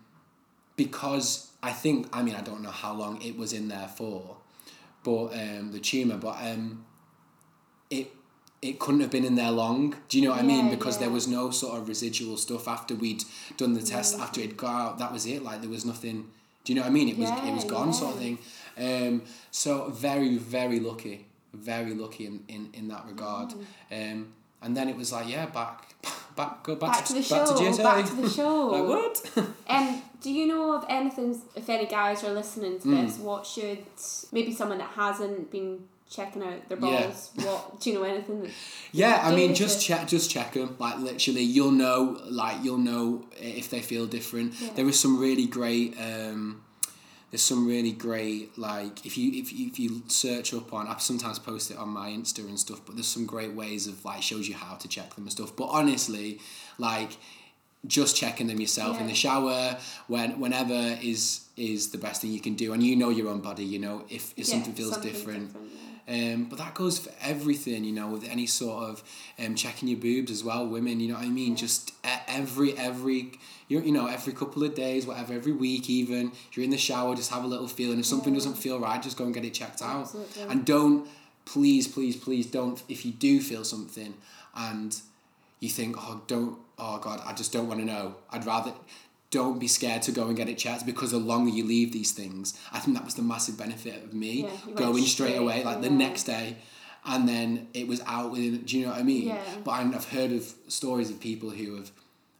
because I think I mean I don't know how long it was in there for but um the tumour but um it it couldn't have been in there long, do you know what I yeah, mean because yeah. there was no sort of residual stuff after we'd done the test yeah. after it got out, that was it, like there was nothing, do you know what I mean, it was yeah, it was gone yeah. sort of thing. Um, so very, very lucky, very lucky in, in, in that regard. Mm. Um, and then it was like, yeah, back, back, go back, back to, to the back show, to G S A. Back to the show. Like, what? um, do you know of anything, if any guys are listening to this, mm. what should, maybe someone that hasn't been checking out their balls, yeah. what, do you know anything? That, yeah, I mean, just check, just check them. Like literally, you'll know, like, you'll know if they feel different. Yeah. There was some really great, um, There's some really great, like, if you if you, if you search up on, I sometimes post it on my Insta and stuff, but there's some great ways of, like, shows you how to check them and stuff. But honestly, like, just checking them yourself yeah. in the shower, when whenever is is the best thing you can do. And you know your own body, you know, if, if yeah, something feels something different. different yeah. um, but that goes for everything, you know, with any sort of um, checking your boobs as well, women, you know what I mean? Yeah. Just every, every... You you know, every couple of days, whatever, every week even, if you're in the shower, just have a little feel. And if something yeah. doesn't feel right, just go and get it checked out. Absolutely. And don't, please, please, please don't, if you do feel something and you think, oh, don't, oh, God, I just don't want to know. I'd rather, don't be scared to go and get it checked because the longer you leave these things, I think that was the massive benefit of me yeah, going straight, straight away, like yeah. the next day. And then it was out within, do you know what I mean? Yeah. But I've heard of stories of people who have,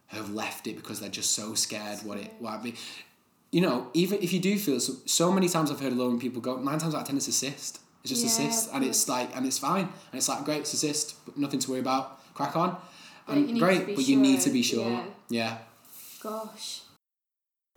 have left it because they're just so scared what it what I mean. You know, even if you do feel so, so many times I've heard a lot of people go, nine times out of ten it's a cyst. It's just yeah, a cyst and it's like and it's fine. And it's like great, it's a cyst, but nothing to worry about. Crack on. And great, but you need to be sure. Yeah. yeah. Gosh.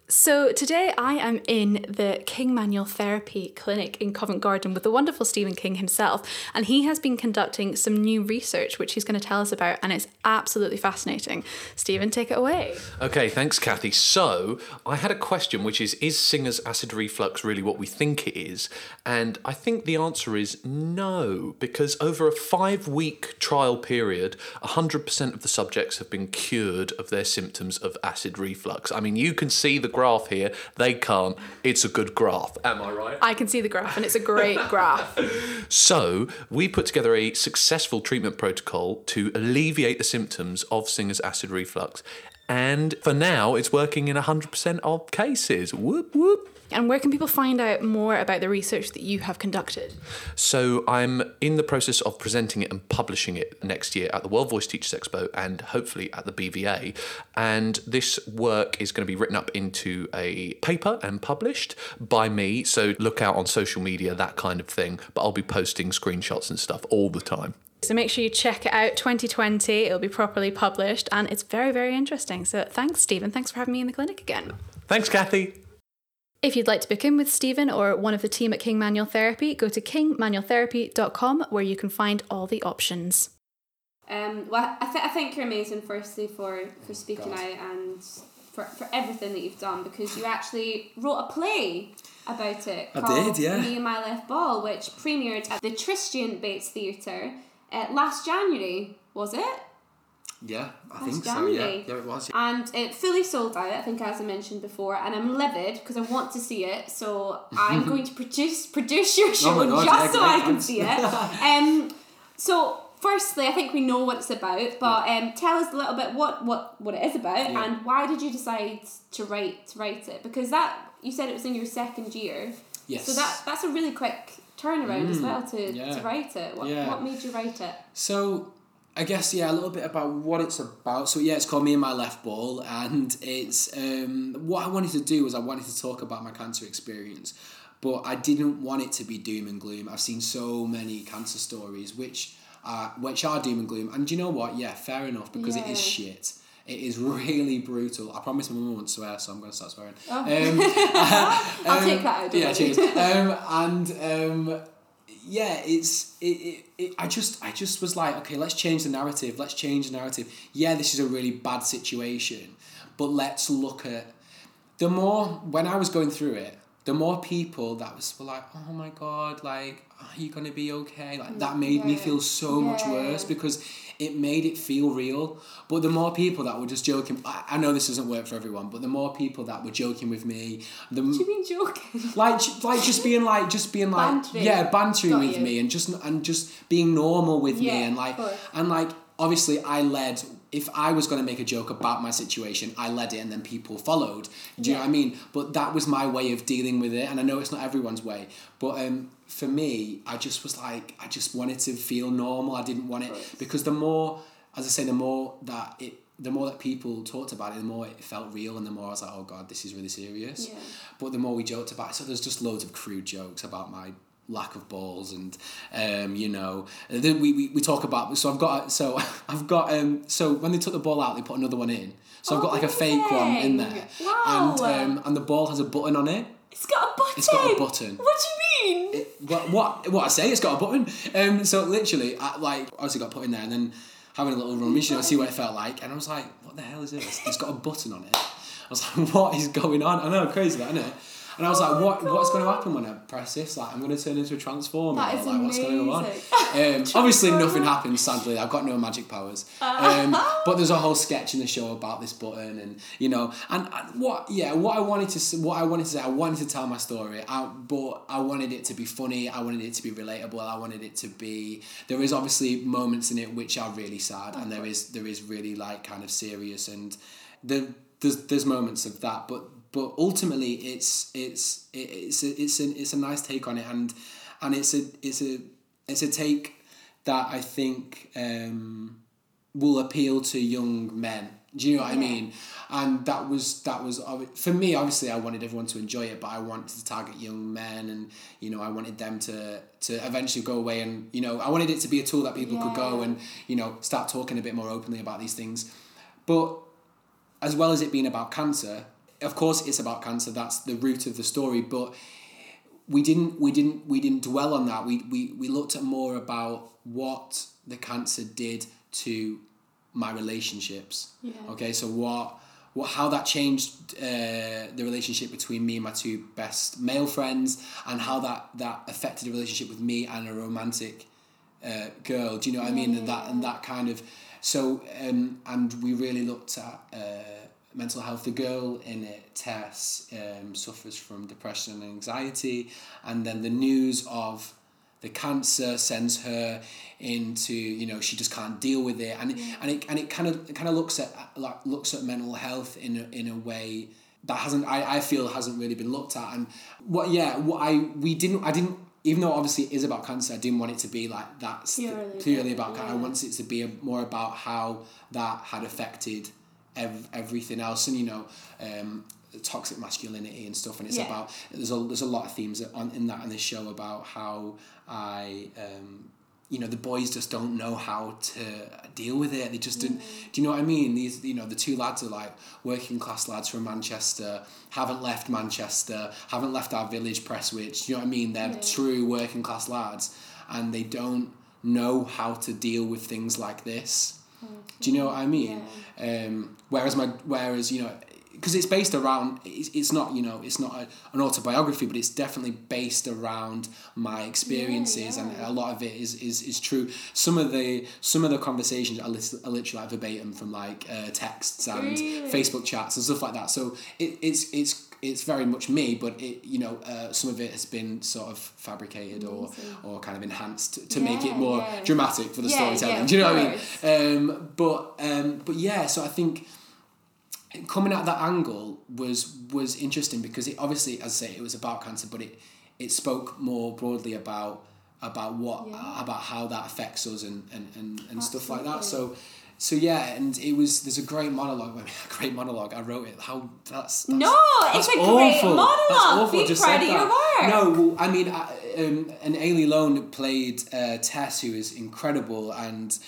So today I am in the King Manual Therapy Clinic in Covent Garden with the wonderful Stephen King himself, and he has been conducting some new research which he's going to tell us about, and it's absolutely fascinating. Stephen, take it away. Okay, thanks Cathy. So I had a question which is, is singer's acid reflux really what we think it is? And I think the answer is no, because over a five-week trial period, one hundred percent of the subjects have been cured of their symptoms of acid reflux. I mean, you can see the graph here, they can't. It's a good graph. Am I right? I can see the graph and it's a great graph. So we put together a successful treatment protocol to alleviate the symptoms of singer's acid reflux. And for now, it's working in one hundred percent of cases. Whoop, whoop. And where can people find out more about the research that you have conducted? So I'm in the process of presenting it and publishing it next year at the World Voice Teachers Expo and hopefully at the B V A. And this work is going to be written up into a paper and published by me. So look out on social media, that kind of thing. But I'll be posting screenshots and stuff all the time. So make sure you check it out, twenty twenty. It'll be properly published and it's very, very interesting. So thanks, Stephen. Thanks for having me in the clinic again. Thanks, Cathy. If you'd like to book in with Stephen or one of the team at King Manual Therapy, go to king manual therapy dot com where you can find all the options. Um, well, I, th- I think you're amazing, firstly, for, for speaking God. out and for, for everything that you've done, because you actually wrote a play about it I called did, yeah. Me and My Left Ball, which premiered at the Tristan Bates Theatre uh, last January, was it? Yeah, I That's think dandy. so, yeah. Yeah, it was. Yeah. And it fully sold out, I think, as I mentioned before, and I'm livid because I want to see it, so I'm going to produce produce your show oh God, just yeah, so I can see it. um, so, firstly, I think we know what it's about, but yeah. um, tell us a little bit what, what, what it is about yeah. and why did you decide to write to write it? Because that you said it was in your second year. Yes. So that that's a really quick turnaround mm, as well to, yeah. to write it. What, yeah. what made you write it? So... I guess, yeah, a little bit about what it's about. So, yeah, it's called Me and My Left Ball, and it's um, what I wanted to do was I wanted to talk about my cancer experience, but I didn't want it to be doom and gloom. I've seen so many cancer stories which are, which are doom and gloom, and do you know what? Yeah, fair enough, because yeah. it is shit. It is really brutal. I promise my mum won't swear, so I'm going to start swearing. Oh. Um, I'll um, take that out. Yeah, cheers. um, and... Um, Yeah, it's it, it, it. I just I just was like, okay, let's change the narrative. Let's change the narrative. Yeah, this is a really bad situation, but let's look at the more. When I was going through it, the more people that was were like, oh my God, like, are you gonna be okay? Like that made yeah. me feel so yeah. much worse because it made it feel real. But the more people that were just joking, I, I know this doesn't work for everyone, but the more people that were joking with me, the do you mean joking? Like, like just being like, just being like, bantering. yeah, bantering Got with you. me and just and just being normal with yeah, me and like and like. Obviously, I led. If I was going to make a joke about my situation, I led it, and then people followed. Do you yeah. know what I mean? But that was my way of dealing with it, and I know it's not everyone's way. But um, for me, I just was like, I just wanted to feel normal. I didn't want it because the more, as I say, the more that it, the more that people talked about it, the more it felt real, and the more I was like, oh God, this is really serious. Yeah. But the more we joked about it, so there's just loads of crude jokes about my lack of balls and um you know and then we, we we talk about so I've got so I've got um so when they took the ball out they put another one in so oh, I've got like a fake dang. one in there wow. and um and the ball has a button on it. It's got a button. It's got a button. What do you mean? It, what, what what I say? It's got a button. Um so literally I, like obviously got put in there and then having a little rummage you know see what it felt like and I was like what the hell is this? It's got a button on it. I was like what is going on? I know crazy that isn't it? And I was oh like, "What? God. What's going to happen when I press this? Like, I'm going to turn into a transformer. That is like, amazing. What's going on?" Um, obviously, nothing happens. Sadly, I've got no magic powers. Um, but there's a whole sketch in the show about this button, and you know, and, and what? Yeah, what I wanted to, what I wanted to say, I wanted to tell my story. I, but I wanted it to be funny. I wanted it to be relatable. I wanted it to be. There is obviously moments in it which are really sad, and there is there is really like kind of serious, and the there's there's moments of that, but. But ultimately, it's it's it's a, it's an it's a nice take on it, and and it's a it's a it's a take that I think um, will appeal to young men. Do you know what yeah. I mean? And that was that was for me. Obviously, I wanted everyone to enjoy it, but I wanted to target young men, and you know, I wanted them to to eventually go away, and you know, I wanted it to be a tool that people yeah. could go and you know start talking a bit more openly about these things. But as well as it being about cancer. Of course, it's about cancer. That's the root of the story. But we didn't, we didn't, we didn't dwell on that. We we we looked at more about what the cancer did to my relationships. Yeah. Okay. So what, what, how that changed uh, the relationship between me and my two best male friends, and how that, that affected the relationship with me and a romantic uh, girl. Do you know what yeah. I mean? And that and that kind of so. Um, and we really looked at. Uh, Mental health. The girl in it, Tess, um, suffers from depression and anxiety, and then the news of the cancer sends her into you know she just can't deal with it, and yeah. and it and it kind of it kind of looks at like looks at mental health in a, in a way that hasn't I, I feel hasn't really been looked at, and what yeah what I we didn't I didn't. Even though obviously it is about cancer, I didn't want it to be like that's purely, purely about cancer. Yeah. I wanted it to be more about how that had affected. Ev- everything else and you know um, toxic masculinity and stuff and it's yeah. about there's a there's a lot of themes on in that in this show about how I um, you know the boys just don't know how to deal with it they just mm. didn't do you know what I mean these you know the two lads are like working class lads from Manchester haven't left Manchester haven't left our village Prestwich do you know what I mean they're yeah. true working class lads and they don't know how to deal with things like this. Do you know what I mean? Yeah. Um, whereas my, whereas you know, because it's based around, it's, it's not, you know, it's not a, an autobiography, but it's definitely based around my experiences, yeah, yeah. and a lot of it is, is is true. Some of the some of the conversations are, li- are literally like verbatim from like uh, texts and really? Facebook chats and stuff like that. So it, it's it's it's very much me, but it, you know, uh, some of it has been sort of fabricated or or kind of enhanced to, to yeah, make it more yeah. dramatic for the yeah, storytelling. Yeah, do you know what I mean? Um, but um, but yeah, so I think. Coming at that angle was was interesting because it obviously, as I say, it was about cancer, but it, it spoke more broadly about about what yeah. about how that affects us and, and, and, and stuff like that. So so yeah, and it was there's a great monologue. I mean, a great monologue. I wrote it. How that's, that's no, that's it's a awful. Great monologue. That's awful. Be Just proud of your work. No, well, I mean, I, um, and Ailey Lone played uh, Tess, who is incredible, and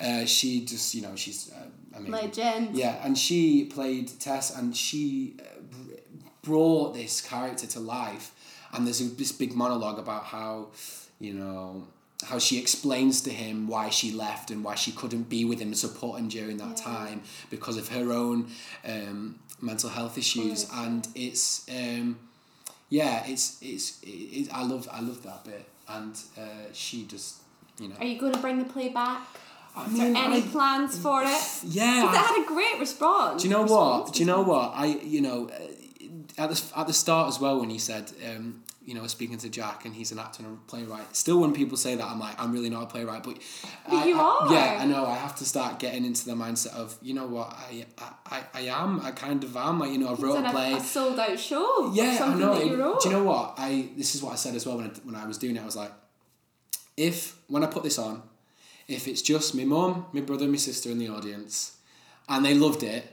uh, she just you know she's. Uh, I mean, Legend. Yeah, and she played Tess, and she uh, brought this character to life. And there's a, this big monologue about how, you know, how she explains to him why she left and why she couldn't be with him and support him during that yeah. time because of her own um, mental health issues. Yeah. And it's, um, yeah, it's it's it, it, I love I love that bit. And uh, she just, you know. Are you going to bring the play back? I mean, any I, plans for it? Yeah, because it had a great response. Do you know response what? Do you know what? I you know at the at the start as well when he said um, you know speaking to Jack and he's an actor and a playwright. Still, when people say that, I'm like I'm really not a playwright, but, but I, you I, are. Yeah, I know. I have to start getting into the mindset of you know what I I, I, I am. I kind of am. Like you know, I wrote a play, a sold out show. Yeah, I know. That you wrote. Do you know what? I this is what I said as well when I, when I was doing it. I was like, if when I put this on. If it's just my mum, my brother, my sister in the audience, and they loved it,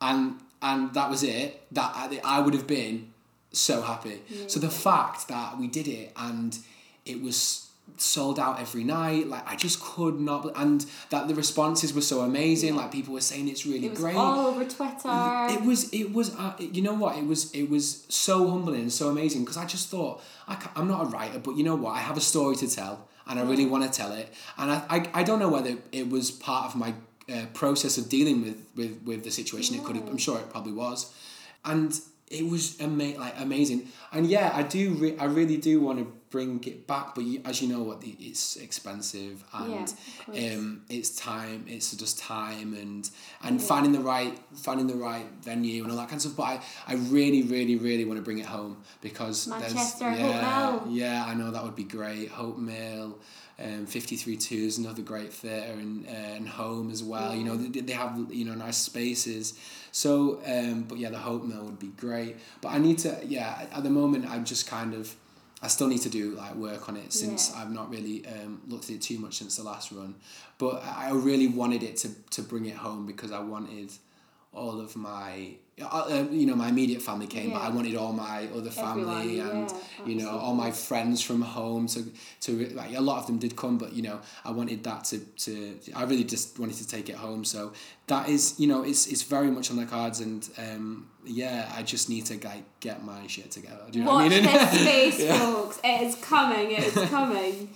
and and that was it, that I, I would have been so happy. Yeah. So the fact that we did it and it was sold out every night, like I just could not, and that the responses were so amazing. Yeah. Like people were saying it's really it was great. All over Twitter. It was. It was. Uh, you know what? It was. It was so humbling and so amazing because I just thought I can't, I'm not a writer, but you know what? I have a story to tell. And I really want to tell it. And I, I, I don't know whether it was part of my uh, process of dealing with, with, with the situation. Yeah. It could have, I'm sure it probably was. And it was ama- like amazing. And yeah, I do, re- I really do want to bring it back. But you, as you know, what it's expensive and yeah, um, it's time. It's just time and and yeah. finding the right finding the right venue and all that kind of stuff. But I, I really, really, really want to bring it home because Manchester there's, yeah, Hope Mill. Yeah, I know that would be great. Hope Mill, um, fifty-three Two is another great theatre and uh, and Home as well. Yeah. You know they, they have you know nice spaces. So, um, but yeah, the Hope Mill would be great. But I need to, yeah, at the moment, I'm just kind of, I still need to do like work on it since yeah. I've not really um, looked at it too much since the last run. But I really wanted it to, to bring it home because I wanted all of my, uh, you know, my immediate family came, yeah. but I wanted all my other family Everyone, and, yeah, you know, all my friends from home to, to, like a lot of them did come, but, you know, I wanted that to, to, I really just wanted to take it home. So that is, you know, it's, it's very much on the cards and, um, yeah, I just need to like get my shit together. Do you know Watch what I mean? This space, yeah. folks. It is coming. It is coming.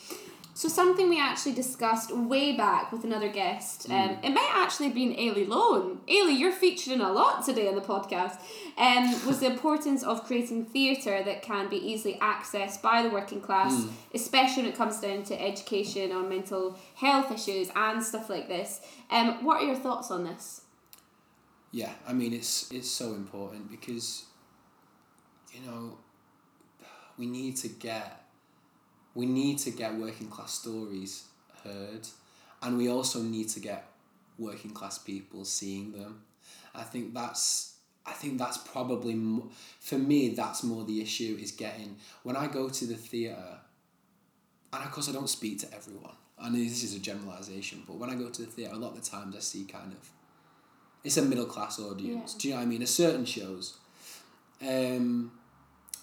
So something we actually discussed way back with another guest, um, mm. it might actually have been Ailey Lone. Ailey, you're featuring a lot today on the podcast, um, was the importance of creating theatre that can be easily accessed by the working class, mm. especially when it comes down to education on mental health issues and stuff like this. Um, what are your thoughts on this? Yeah, I mean, it's it's so important because, you know, we need to get... We need to get working class stories heard, and we also need to get working class people seeing them. I think that's I think that's probably more, for me that's more the issue is getting when I go to the theatre, and of course I don't speak to everyone. I know this is a generalisation, but when I go to the theatre, a lot of the times I see kind of it's a middle class audience. Yeah. Do you know what I mean? There's certain shows. Um,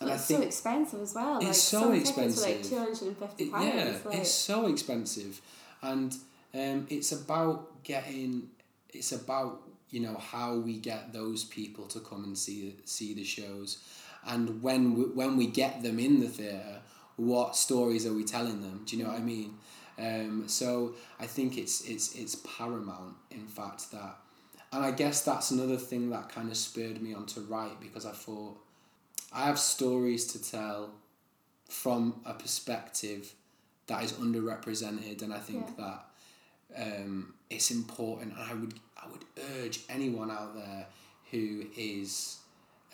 And it's I think so expensive as well. It's like, so some expensive. Tickets are like two hundred fifty pounds. It, yeah, like... it's so expensive, and um, it's about getting. It's about you know how we get those people to come and see see the shows, and when we, when we get them in the theatre, what stories are we telling them? Do you know what I mean? Um, so I think it's it's it's paramount, in fact, that And I guess that's another thing that kind of spurred me on to write, because I thought, I have stories to tell from a perspective that is underrepresented, and I think yeah. that um, it's important. And I would I would urge anyone out there who is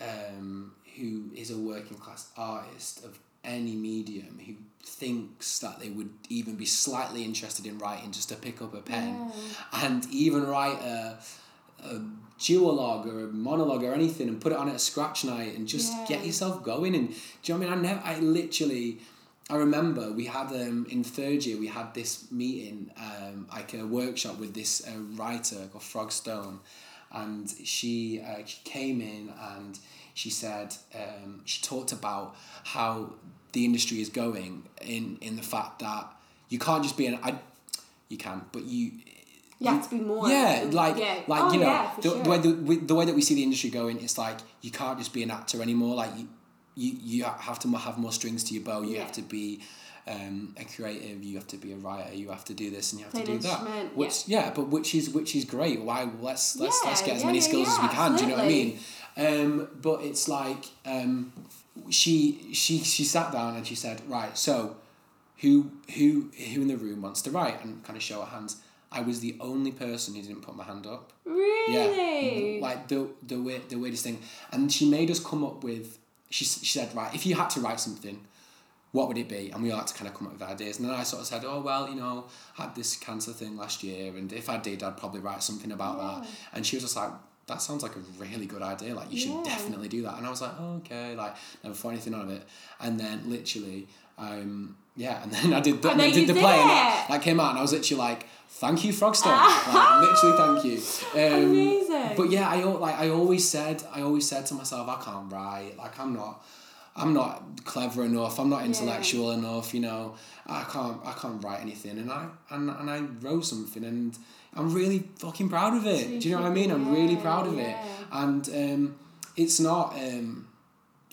um, who is a working class artist of any medium who thinks that they would even be slightly interested in writing, just to pick up a pen yeah. and even write a, a duologue or a monologue or anything and put it on at a scratch night and just yeah. get yourself going. And do you know what I mean? I never, I literally, I remember we had, um, in third year, we had this meeting, um, like a workshop with this uh, writer called Frogstone, and she, uh, she came in and she said, um, she talked about how the industry is going in, in the fact that you can't just be an, I, you can, but you... You have to be more. Yeah, like, yeah. like oh, you know, yeah, the, sure. the, way the, the way that we see the industry going, it's like, you can't just be an actor anymore. Like, you you, you have to have more strings to your bow. You yeah. have to be um, a creative. You have to be a writer. You have to do this and you have Play to do that. Which yeah. yeah, but which is which is great. Why let's let's yeah, let's get as yeah, many skills yeah, as we can. Absolutely. Do you know what I mean? Um, but it's like um, she she she sat down and she said, right, so who who who in the room wants to write? And kind of show her hands. I was the only person who didn't put my hand up. Really? Yeah. Like the the weird, the weirdest thing. And she made us come up with, she she said, right, if you had to write something, what would it be? And we all had to kind of come up with ideas. And then I sort of said, oh, well, you know, I had this cancer thing last year, and if I did, I'd probably write something about yeah. that. And she was just like, that sounds like a really good idea. Like, you should yeah. definitely do that. And I was like, oh, okay. Like, never thought anything out of it. And then literally, um, yeah, and then I did the, and then I did the did play it. and that, that came out, and I was literally like, thank you, Frogstone. Like, literally, thank you. Um, Amazing. But yeah, I like I always said, I always said to myself, I can't write. Like, I'm not, I'm not clever enough. I'm not intellectual yeah. enough. You know, I can't, I can't write anything. And I and, and I wrote something, and I'm really fucking proud of it. Do you know what I mean? I'm really proud of yeah. it. And um, it's not, um,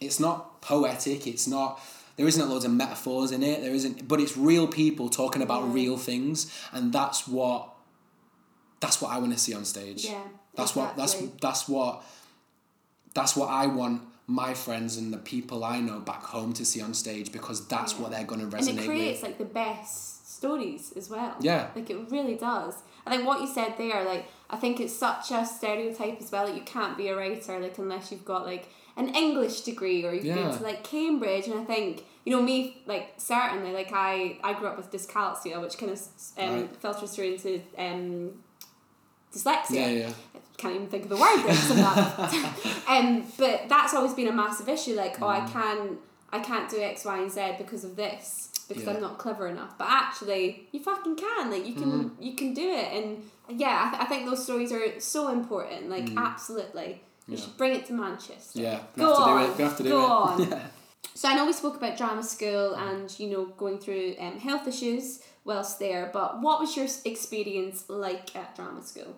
it's not poetic. It's not. There isn't loads of metaphors in it. There isn't, but it's real people talking about yeah. real things, and that's what. That's what I want to see on stage. Yeah, that's exactly. what. That's that's what. That's what I want my friends and the people I know back home to see on stage, because that's yeah. what they're going to resonate with. And it creates with. like the best stories as well. Yeah, like it really does. I think what you said there, like I think it's such a stereotype as well that you can't be a writer like unless you've got like. an English degree, or you've yeah. been to like Cambridge. And I think, you know, me, like certainly, like I, I grew up with dyscalculia, which kind of um, right. filters through into um, dyslexia. Yeah, yeah. I can't even think of the word that's in that. Um, but that's always been a massive issue. Like, mm. oh, I can, I can't do X, Y, and Z because of this, because yeah. I'm not clever enough. But actually, you fucking can. Like, you can, mm. you can do it. And yeah, I, th- I think those stories are so important. Like, mm. absolutely. You yeah. should bring it to Manchester. Yeah, we have, have to do it. We have to do Go it. on. Yeah. So I know we spoke about drama school and, you know, going through um, health issues whilst there, but what was your experience like at drama school?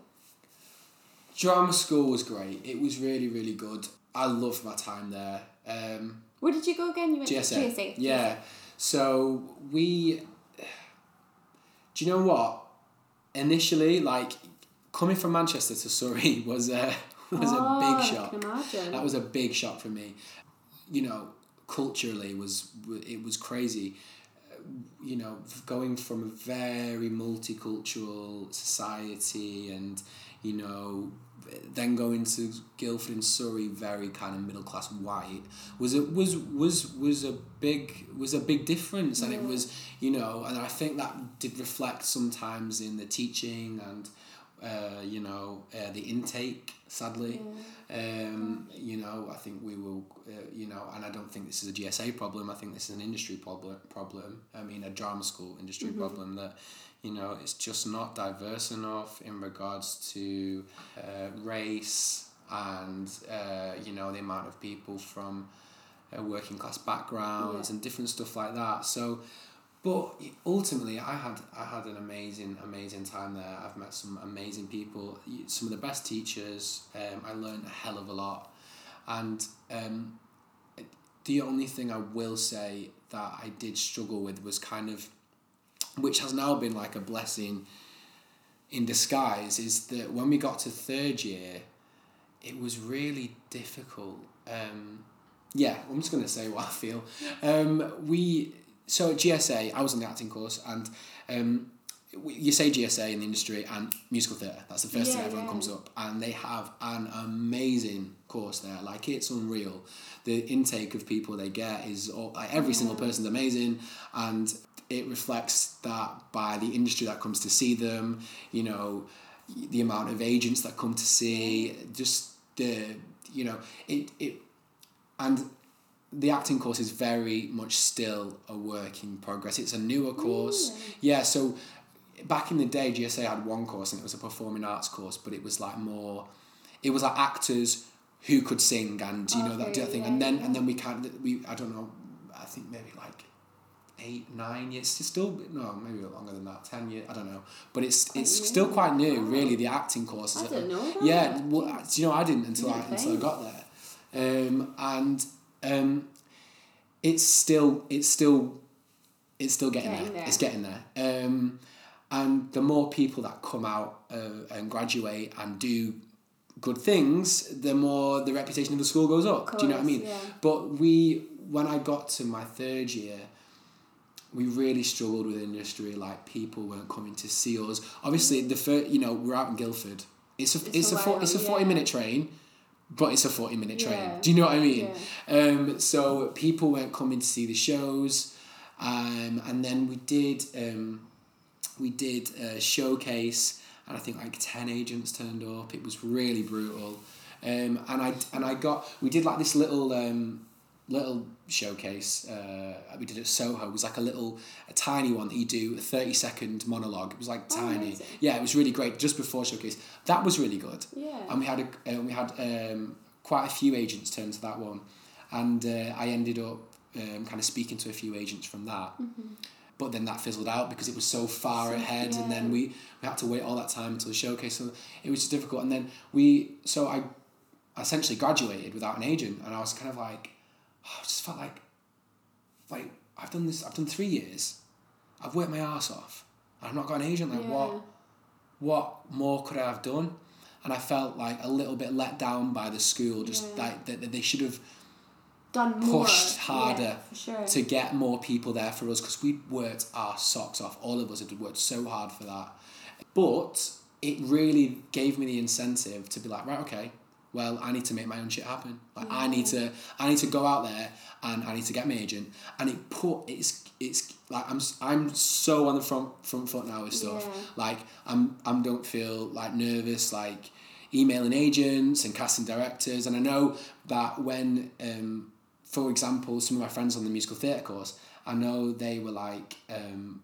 Drama school was great. It was really, really good. I loved my time there. Um, Where did you go again? You went G S A. to G S A. Yeah. So we... Do you know what? Initially, like, coming from Manchester to Surrey was... Uh, was oh, a big shock. I can imagine. That was a big shock for me. You know, culturally was it was crazy. Uh, you know, going from a very multicultural society, and you know, then going to Guildford and Surrey, very kind of middle class white, was it was was was a big was a big difference, yeah. and it was you know, and I think that did reflect sometimes in the teaching and. Uh, you know, uh, the intake, sadly. Yeah. Um, you know, I think we will, uh, you know, and I don't think this is a G S A problem. I think this is an industry problem, problem. I mean, a drama school industry mm-hmm. problem that, you know, it's just not diverse enough in regards to uh, race and, uh, you know, the amount of people from uh, working class backgrounds yeah. and different stuff like that. So, But ultimately, I had I had an amazing, amazing time there. I've met some amazing people, some of the best teachers. Um, I learned a hell of a lot. And um, the only thing I will say that I did struggle with was kind of, which has now been like a blessing, in disguise is that when we got to third year, it was really difficult. Um, yeah, I'm just going to say what I feel. Um, we so at G S A, I was on the acting course, and um, you say G S A in the industry and musical theatre. That's the first yeah, thing everyone yeah. comes up, and they have an amazing course there. Like, it's unreal. The intake of people they get is all, like, every yeah. single person's amazing, and it reflects that by the industry that comes to see them, you know, the amount of agents that come to see, just the, you know, it, it, and the acting course is very much still a work in progress. It's a newer course. Really? Yeah, so back in the day, G S A had one course and it was a performing arts course, but it was like more, it was like actors who could sing and, you okay, know, that, that thing. Yeah, and then, yeah. and then we kind of, we, I don't know, I think maybe like, eight, nine years, it's still, no, maybe longer than that, ten years, I don't know, but it's quite it's new. still quite new, really, the acting courses. I didn't know that. Yeah, well, do you know, I didn't until, okay. I, until I got there. Um, and um, it's still, it's still, it's still getting, getting there. there, it's getting there. Um, and the more people that come out uh, and graduate and do good things, the more the reputation of the school goes up, course, do you know what I mean? Yeah. But we, when I got to my third year, we really struggled with industry. Like, people weren't coming to see us. Obviously, the first, you know, we're out in Guildford. It's a it's, it's a, a for, it's a yeah. forty minute train, but it's a forty minute train. Yeah. Do you know what I mean? Yeah. Um, so people weren't coming to see the shows, um, and then we did um, we did a showcase, and I think like ten agents turned up. It was really brutal, um, and I and I got we did like this little. Um, little showcase uh, we did at Soho. It was like a little a tiny one that you do, a thirty second monologue. It was like tiny. Oh, yeah, it was really great just before showcase. That was really good. Yeah. And we had a, uh, we had um, quite a few agents turn to that one, and uh, I ended up um, kind of speaking to a few agents from that. Mm-hmm. But then that fizzled out because it was so far so, ahead yeah. and then we, we had to wait all that time until the showcase, so it was just difficult. And then we so I essentially graduated without an agent, and I was kind of like, I just felt like, like, I've done this, I've done three years, I've worked my arse off, and I've not got an agent, like, yeah. what, what more could I have done? And I felt like a little bit let down by the school, just yeah. like, that they should have done pushed more. harder yeah, for sure. to get more people there for us, because we'd worked our socks off, all of us had worked so hard for that. But it really gave me the incentive to be like, right, okay, well, I need to make my own shit happen. Like, yeah. I need to, I need to go out there and I need to get my agent. And it put, it's, it's like, I'm, I'm so on the front, front foot now with stuff. Yeah. Like, I'm, I'm don't feel like nervous, like emailing agents and casting directors. And I know that when, um, for example, some of my friends on the musical theatre course, I know they were like, um,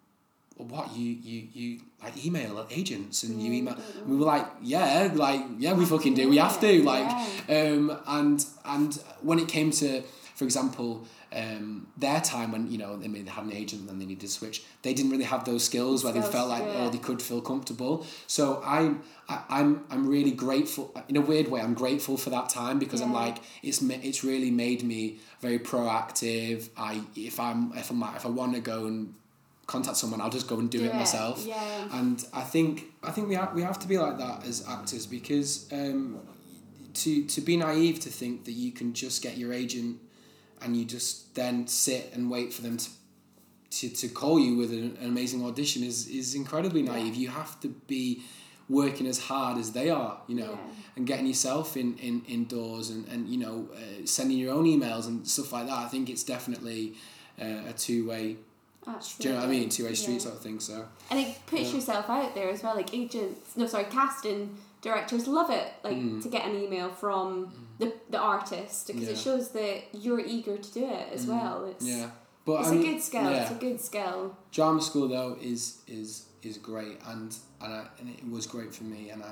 what you you you like email agents and yeah, you email we were like yeah like yeah we fucking do we have to like yeah. um and and when it came to, for example, um their time when, you know, they maybe had an agent and then they needed to switch, they didn't really have those skills where so they felt like yeah. oh, they could feel comfortable. So I'm I, I'm I'm really grateful in a weird way. I'm grateful for that time because yeah. I'm like, it's it's really made me very proactive. I if I'm if I'm if I want to go and contact someone, I'll just go and do, do it, it myself. Yeah. And I think I think we have, we have to be like that as actors, because um, to to be naive to think that you can just get your agent and you just then sit and wait for them to to, to call you with an, an amazing audition is, is incredibly naive. Yeah. You have to be working as hard as they are, you know, yeah. and getting yourself in, in indoors and, and you know, uh, sending your own emails and stuff like that. I think it's definitely uh, a two-way Absolutely. Do you know what I mean? Two-way street yeah. sort of thing, so. And it puts yeah. yourself out there as well, like agents, no, sorry, casting directors love it, like mm. to get an email from mm. the the artist, because yeah. it shows that you're eager to do it as mm. well. It's, yeah. But it's I mean, a good skill, yeah. it's a good skill. Drama school, though, is is is great, and and, I, and it was great for me, and I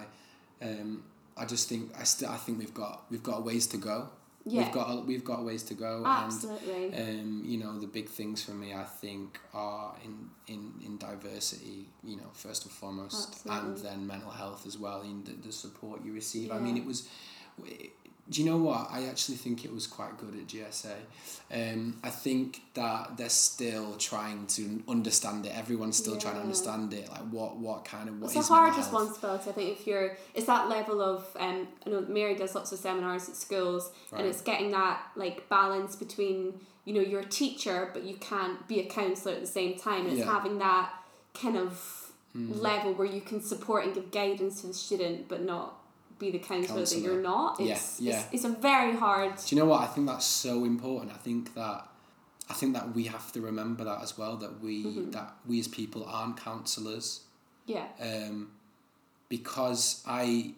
um I just think, I still I think we've got we've got ways to go. Yeah. We've got we've got ways to go. Absolutely. And um, you know, the big things for me, I think, are in, in, in diversity. You know, first and foremost, Absolutely. And then mental health as well. In the, the support you receive. Yeah. I mean, it was do you know what? I actually think it was quite good at G S A. Um, I think that they're still trying to understand it. Everyone's still yeah. trying to understand it. Like what, what kind of what it's is a hard responsibility. Health? I think if you're, it's that level of um. I know Mary does lots of seminars at schools, right. and it's getting that like balance between you know you're a teacher but you can't be a counsellor at the same time. And it's yeah. having that kind of mm. level where you can support and give guidance to the student, but not. Be the counsellor that you're not. It's, yeah, yeah. It's, it's a very hard. Do you know what? I think that's so important. I think that, I think that we have to remember that as well. That we mm-hmm. that we as people aren't counsellors. Yeah. Um, because I,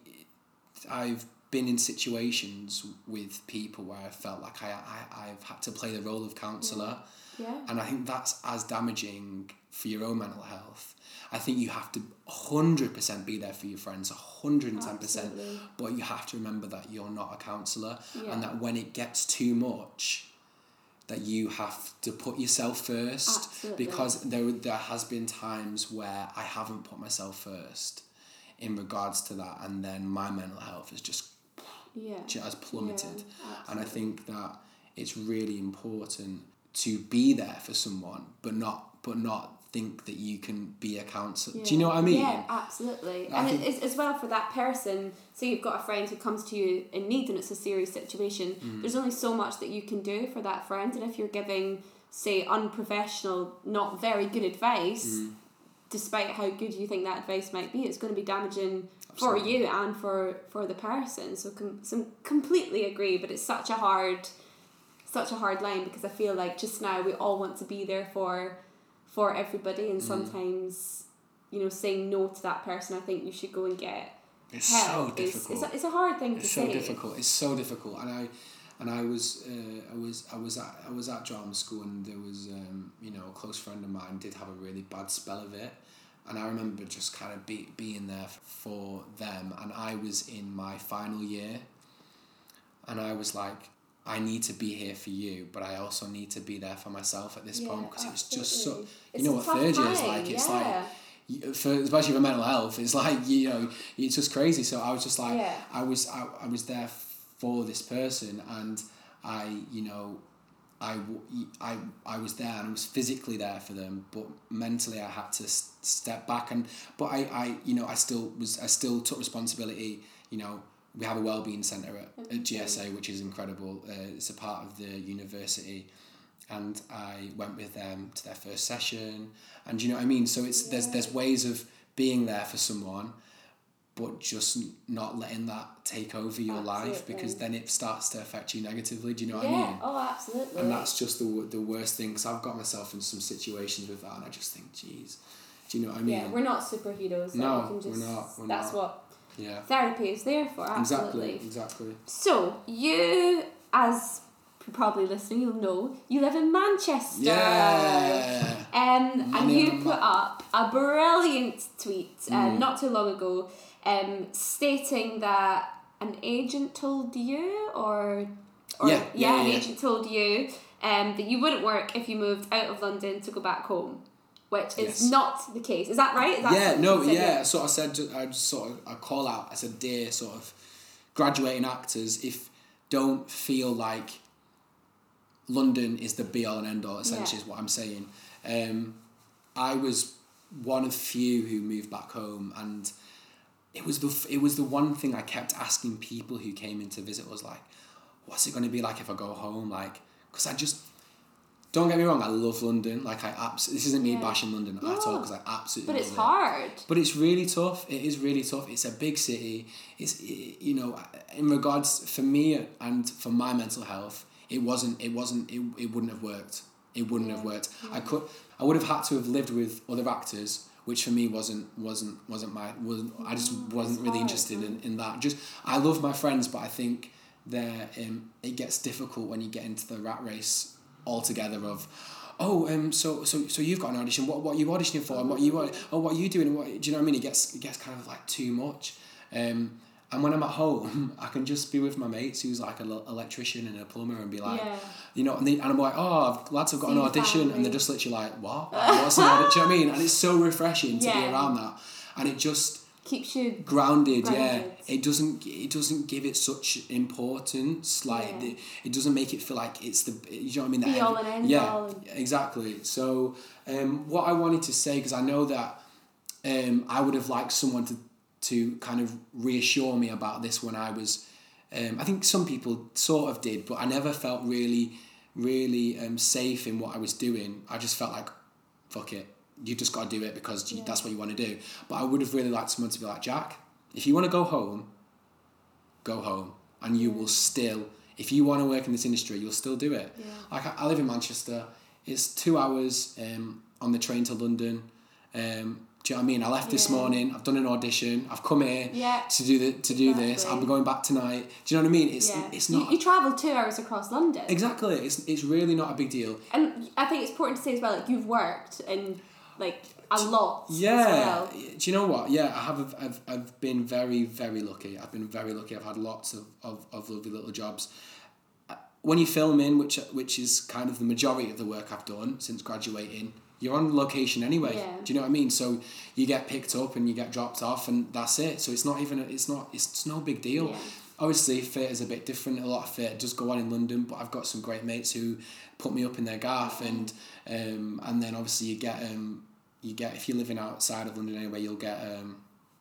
I've been in situations with people where I felt like I, I I've had to play the role of counsellor. Yeah. yeah. And I think that's as damaging for your own mental health. I think you have to one hundred percent be there for your friends, one hundred ten percent. Absolutely. But you have to remember that you're not a counsellor yeah. and that when it gets too much, that you have to put yourself first. Absolutely. Because there, there has been times where I haven't put myself first in regards to that, and then my mental health is just, yeah. just plummeted. Yeah, and I think that it's really important to be there for someone, but not, but not, think that you can be a counsellor. Yeah. Do you know what I mean? Yeah, absolutely. I and it's, as well for that person, so you've got a friend who comes to you in need and it's a serious situation, mm. there's only so much that you can do for that friend, and if you're giving, say, unprofessional, not very good advice, mm. despite how good you think that advice might be, it's going to be damaging absolutely. for you and for, for the person. So com- some completely agree, but it's such a hard such a hard line, because I feel like just now we all want to be there for for everybody, and sometimes mm. you know saying no to that person, I think you should go and get it's help. So difficult. It's, it's, a, it's a hard thing it's to so say. It's so difficult. It's so difficult. And I and I was uh, I was I was at I was at drama school, and there was um, you know a close friend of mine did have a really bad spell of it, and I remember just kind of be, being there for them, and I was in my final year, and I was like, I need to be here for you, but I also need to be there for myself at this yeah, point, because absolutely. It was just so... You it's know what third year is like? It's yeah. like, for, especially for mental health, it's like, you know, it's just crazy. So I was just like, yeah. I was I, I was there for this person, and I, you know, I, I, I was there, and I was physically there for them, but mentally I had to s- step back. and But I, I, you know, I still was, I still took responsibility, you know. We have a wellbeing centre at, at G S A, which is incredible. Uh, it's a part of the university, and I went with them to their first session. And you know what I mean? So it's yeah. there's there's ways of being there for someone, but just not letting that take over your absolutely. life, because then it starts to affect you negatively. Do you know yeah. what I mean? Oh, absolutely. And that's just the the worst thing, because I've got myself in some situations with that, and I just think, geez, do you know what I mean? Yeah, we're not superheroes. No, we can just, we're not. We're that's not. what. Yeah. Therapy is there for, absolutely. Exactly, exactly. So, you, as you're probably listening, you'll know, you live in Manchester. Yeah. Um, and you put up a brilliant tweet um, mm. not too long ago um, stating that an agent told you, or... or yeah, yeah, yeah, an yeah. agent told you um, that you wouldn't work if you moved out of London to go back home. Which is yes. not the case. Is that right? Is that yeah, no, yeah. So I said, I just sort of, I call out, I said, dear sort of graduating actors, if don't feel like London is the be all and end all, essentially yeah. is what I'm saying. Um, I was one of few who moved back home, and it was the, it was the one thing I kept asking people who came in to visit was like, what's it going to be like if I go home? Like, because I just... Don't get me wrong, I love London. Like, I absolutely... This isn't me yeah. bashing London no. at all, because I absolutely But it's love hard. It. But it's really tough. It is really tough. It's a big city. It's, it, you know, in regards... For me and for my mental health, it wasn't... It wasn't... It, it wouldn't have worked. It wouldn't yeah. have worked. Yeah. I could... I would have had to have lived with other actors, which for me wasn't... Wasn't... Wasn't my... Wasn't, no, I just wasn't really hard, interested huh? in, in that. Just... I love my friends, but I think they're... Um, it gets difficult when you get into the rat race... altogether of, oh, um, so so so you've got an audition. What what are you auditioning for? And what are you oh, what are you doing? What, do you know what I mean? It gets it gets kind of like too much. Um, and when I'm at home, I can just be with my mates, who's like an electrician and a plumber, and be like, yeah. you know, and, they, and I'm like, oh, lads, I've got Seems an audition, family. And they're just literally like, what? What's an audition? Do you know what I mean? And it's so refreshing to yeah. be around that, and it just keeps you grounded, grounded. Yeah, it doesn't it doesn't give it such importance, like yeah. it, it doesn't make it feel like it's the, you know what I mean, the be all and end yeah all and... exactly. So um, what I wanted to say, because I know that um, I would have liked someone to to kind of reassure me about this when I was um, I think some people sort of did, but I never felt really really um, safe in what I was doing. I just felt like, fuck it, you just got to do it because you, yeah. that's what you want to do. But I would have really liked someone to be like, Jack, if you want to go home, go home. And you will still, if you want to work in this industry, you'll still do it. Yeah. Like I, I live in Manchester. It's two hours um, on the train to London. Um, do you know what I mean? I left yeah. this morning. I've done an audition. I've come here yeah. to do the, to do exactly. this. I'm going back tonight. Do you know what I mean? It's yeah. it's not. You, you travel two hours across London. Exactly. It's it's really not a big deal. And I think it's important to say as well, like you've worked and. Like a lot. Yeah. As well. Do you know what? Yeah, I have. I've I've been very very lucky. I've been very lucky. I've had lots of, of, of lovely little jobs. When you film in, which which is kind of the majority of the work I've done since graduating, you're on location anyway. Yeah. Do you know what I mean? So you get picked up and you get dropped off and that's it. So it's not even. It's not. It's no big deal. Yeah. Obviously, theatre is a bit different. A lot of theatre does go on in London, but I've got some great mates who put me up in their gaff, and um, and then obviously you get um. You get, if you're living outside of London anyway, you'll get, um,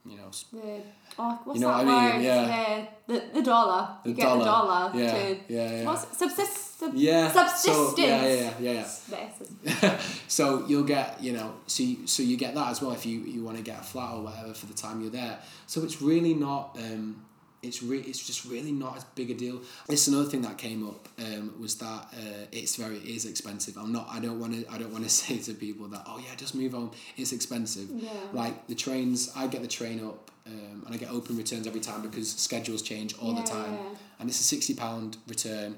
you know... The, oh, what's you know that what I mean? Yeah. The, the, the dollar. The you dollar. get the dollar. Yeah, to, yeah, yeah. What's, subsist, sub, yeah. Subsistence. So, yeah, yeah, yeah. yeah. So you'll get, you know, so you, so you get that as well if you, you want to get a flat or whatever for the time you're there. So it's really not... Um, It's re- It's just really not as big a deal. It's another thing that came up um, was that uh, it's very it is expensive. I'm not. I don't want to. I don't want to say to people that, oh yeah, just move on. It's expensive. Yeah. Like the trains, I get the train up um, and I get open returns every time because schedules change all yeah, the time. Yeah. And it's a sixty pound return.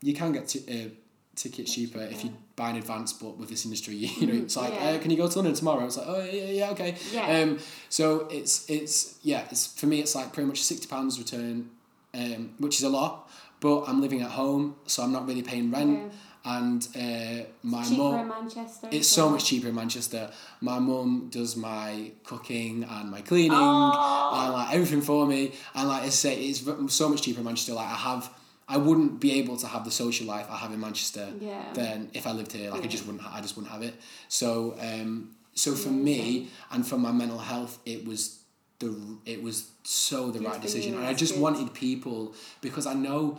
You can get t- uh, tickets cheaper if you buy in advance, but with this industry, you know, it's like, yeah. uh, can you go to London tomorrow? It's like, oh yeah, yeah, okay. Yeah. Um, so it's it's yeah, it's for me, it's like pretty much sixty pounds return, um, which is a lot. But I'm living at home, so I'm not really paying rent. Yeah. And uh, my cheaper mum, in Manchester. It's so much cheaper in Manchester. My mum does my cooking and my cleaning oh. and like everything for me. And like I say, it's so much cheaper in Manchester. Like I have. I wouldn't be able to have the social life I have in Manchester yeah. than if I lived here. Like yeah. I just wouldn't. I just wouldn't have it. So, um, so for me and for my mental health, it was the it was so the yes, right decision. And I just good. wanted people, because I know,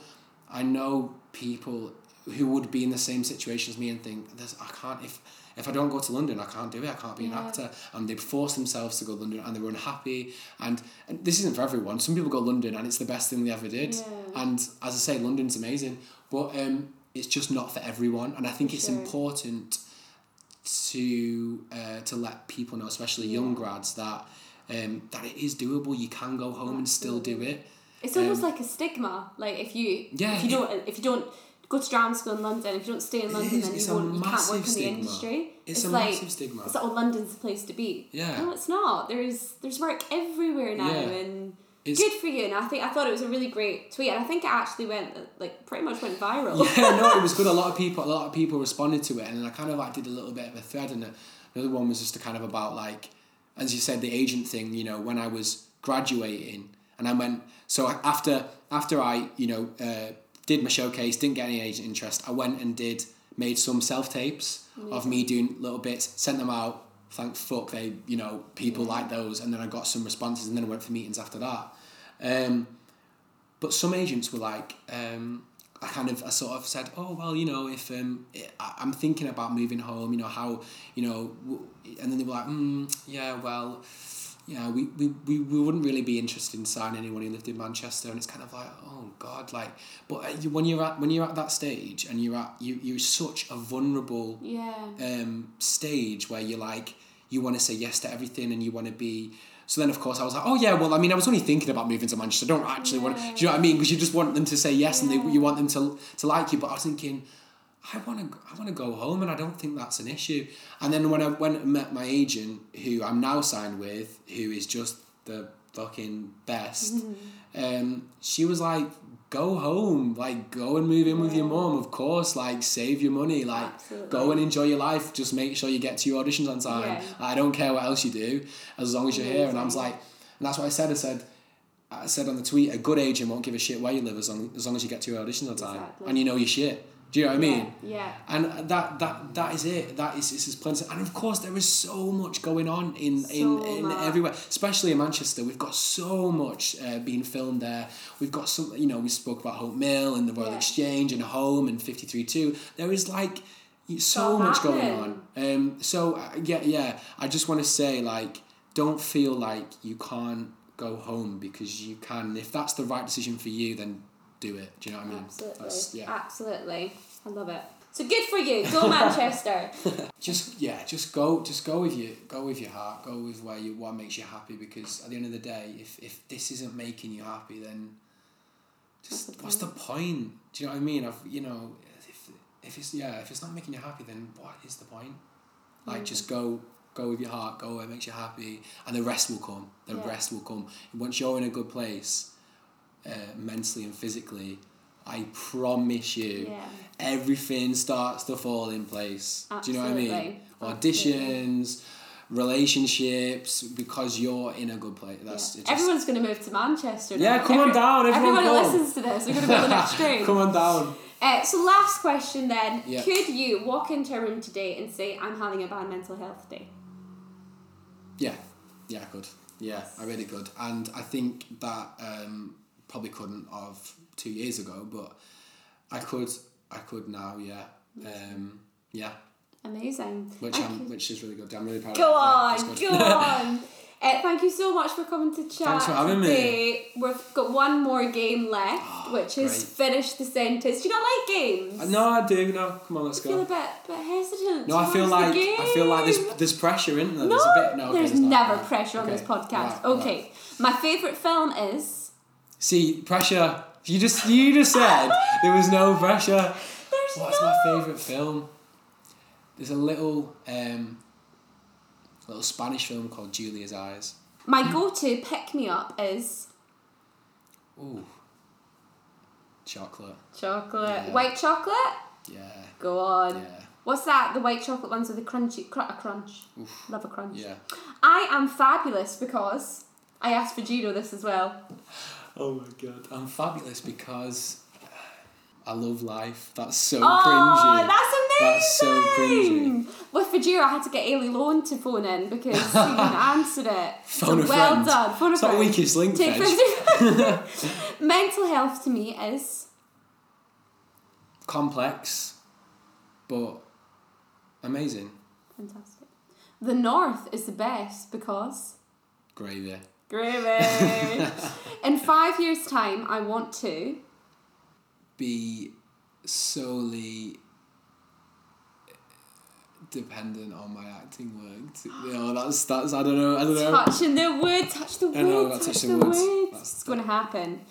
I know people who would be in the same situation as me and think, I can't if. If I don't go to London, I can't do it. I can't be yeah. an actor. And they force themselves to go to London and they're unhappy. And, and this isn't for everyone. Some people go to London and it's the best thing they ever did. Yeah. And as I say, London's amazing. But um, it's just not for everyone. And I think for it's sure. important to uh, to let people know, especially yeah. young grads, that um, that it is doable. You can go home Absolutely. and still do it. It's almost um, like a stigma. Like if you yeah, if you don't it, if you don't. go to drama school in London. If you don't stay in London, then you, won't, you can't work in the industry. It's, it's a like, massive stigma. It's like, oh, London's the place to be. Yeah. No, it's not. There's there's work everywhere now, yeah. and it's good for you. And I think I thought it was a really great tweet, and I think it actually went like pretty much went viral. Yeah, no, it was good. A lot of people, a lot of people responded to it, and I kind of like did a little bit of a thread, and another one was just a kind of about like, as you said, the agent thing. You know, when I was graduating, and I went so after after I you know. Uh, did my showcase, didn't get any agent interest. I went and did, made some self-tapes yeah. of me doing little bits, sent them out, thank fuck they, you know, people yeah. like those, and then I got some responses, and then I went for meetings after that. Um, but some agents were like, um, I kind of, I sort of said, oh, well, you know, if um, I, I'm thinking about moving home, you know, how, you know, and then they were like, mm, yeah, well, yeah, we, we, we, we wouldn't really be interested in signing anyone who lived in Manchester, and it's kind of like, oh God, like, but when you're at when you're at that stage and you're at you you're such a vulnerable yeah. um stage where you're like you want to say yes to everything and you want to be. So then, of course, I was like, oh yeah, well, I mean, I was only thinking about moving to Manchester. I don't actually yeah. want. Do you know what I mean? Because you just want them to say yes yeah. and they, you want them to to like you. But I was thinking, I want to I want to go home, and I don't think that's an issue. And then when I went and met my agent, who I'm now signed with, who is just the fucking best. Mm-hmm. Um, she was like, go home, like, go and move in yeah. with your mum, of course, like, save your money, like, Absolutely. Go and enjoy your life, just make sure you get to your auditions on time. Yeah. I don't care what else you do, as long as you're Amazing. Here. And I was like, and that's what I said, I said, I said on the tweet, a good agent won't give a shit where you live as long as, long as you get to your auditions on time. Exactly. And you know your shit. Do you know what I mean? Yeah. yeah. And that that that is it. That is it's as plain. And of course, there is so much going on in so in, in everywhere, especially in Manchester. We've got so much uh, being filmed there. We've got some. You know, we spoke about Hope Mill and the Royal yeah. Exchange and Home and fifty-three two. There is like so, so much going on. Um. So yeah, yeah. I just want to say, like, don't feel like you can't go home, because you can. If that's the right decision for you, then do it. Do you know what I mean? Absolutely. That's, yeah. Absolutely. I love it. So good for you. Go Manchester. just yeah, just go just go with your go with your heart. Go with where you what makes you happy, because at the end of the day, if if this isn't making you happy, then just okay. what's the point? Do you know what I mean? I've you know, if if it's yeah, if it's not making you happy, then what is the point? Like mm. just go go with your heart, go where it makes you happy, and the rest will come. The yeah. rest will come. Once you're in a good place, Uh, mentally and physically, I promise you yeah. everything starts to fall in place. Absolutely. Do you know what I mean? Auditions, Absolutely. Relationships, because you're in a good place. That's yeah. just... Everyone's going to move to Manchester now. Yeah, come Every- on down. Everyone, everyone who listens to this, we're going to go to the next room. Come on down. Uh, so last question then. Yeah. Could you walk into a room today and say, I'm having a bad mental health day? Yeah. Yeah, I could. Yeah, I really could. And I think that... Um, probably couldn't have two years ago, but I could I could now, yeah. Um, yeah. Amazing. Which I'm, which is really good. I'm really proud go of that. Go on, go on. Uh, thank you so much for coming to chat. Thanks for having today. Me. We've got one more game left, oh, which is great. Finish the sentence. Do you not like games? Uh, no, I do. No, come on, let's I go. I feel a bit, bit hesitant. No, I feel like I feel like there's there's pressure, isn't there? No, there's, a bit, no, there's okay, never not. Pressure okay. on this podcast. Right, okay, right. My favourite film is. See, pressure. You just you just said there was no pressure. There's What's no... my favourite film? There's a little um, little Spanish film called Julia's Eyes. My go-to pick-me-up is... Ooh. Chocolate. Chocolate. Yeah. White chocolate? Yeah. Go on. Yeah. What's that? The white chocolate ones with the crunchy... Cr- a crunch. Oof. Love a crunch. Yeah. I am fabulous because... I asked Fajero this as well. Oh my god. I'm fabulous because I love life. That's so oh, cringy. Oh, that's amazing. That's so cringy. With Fajero, I had to get Ailey Lone to phone in because she didn't answer it. Phone so a well friend. Done. Phone it's a friend. It's not weakest link, Faj. Mental health to me is... complex, but amazing. Fantastic. The North is the best because... gravy. Gravy. In five years' time, I want to... be solely dependent on my acting work. To, you know, that's, that's, I don't know, I don't know. Touching the wood, touch the wood, know, touch, touch the, the wood. It's going to happen.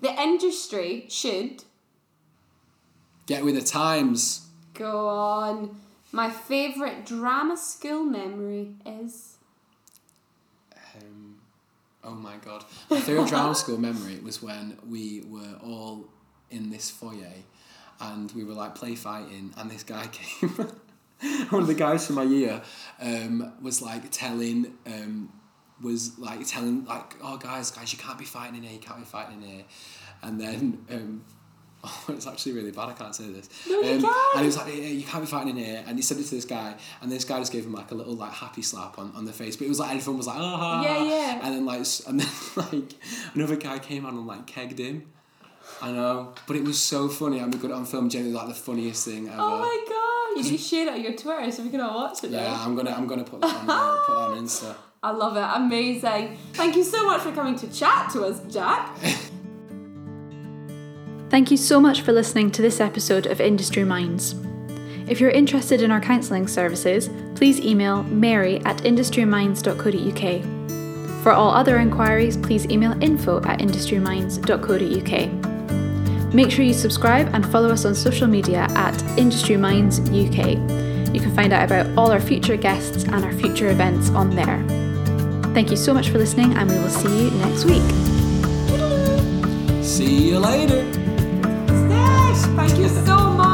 The industry should... get with the times. Go on. My favourite drama school memory is... Um, oh my god. My favourite drama school memory was when we were all in this foyer and we were like play fighting, and this guy came, one of the guys from my year um, was like telling um, was like telling like, oh guys guys you can't be fighting in here, you can't be fighting in here, and then um, oh, it's actually really bad, I can't say this. No, you um, can. And he was like, hey, you can't be fighting in here. And he said it to this guy, and this guy just gave him like a little like happy slap on, on the face. But it was like, everyone was like, ah. Yeah, yeah. And then like, and then like, another guy came on and like kegged him. I know. But it was so funny. And we got it on film, generally like the funniest thing ever. Oh my god. You're going to share it on your Twitter, so we're going to watch it now. Yeah, I'm going to I'm gonna put that on, uh, put that on Insta. I love it. Amazing. Thank you so much for coming to chat to us, Jack. Thank you so much for listening to this episode of Industry Minds. If you're interested in our counselling services, please email mary at industry minds dot co dot u k. For all other enquiries, please email info at industry minds dot co dot u k. Make sure you subscribe and follow us on social media at Industry Minds U K. You can find out about all our future guests and our future events on there. Thank you so much for listening, and we will see you next week. See you later. Stash, thank you so much.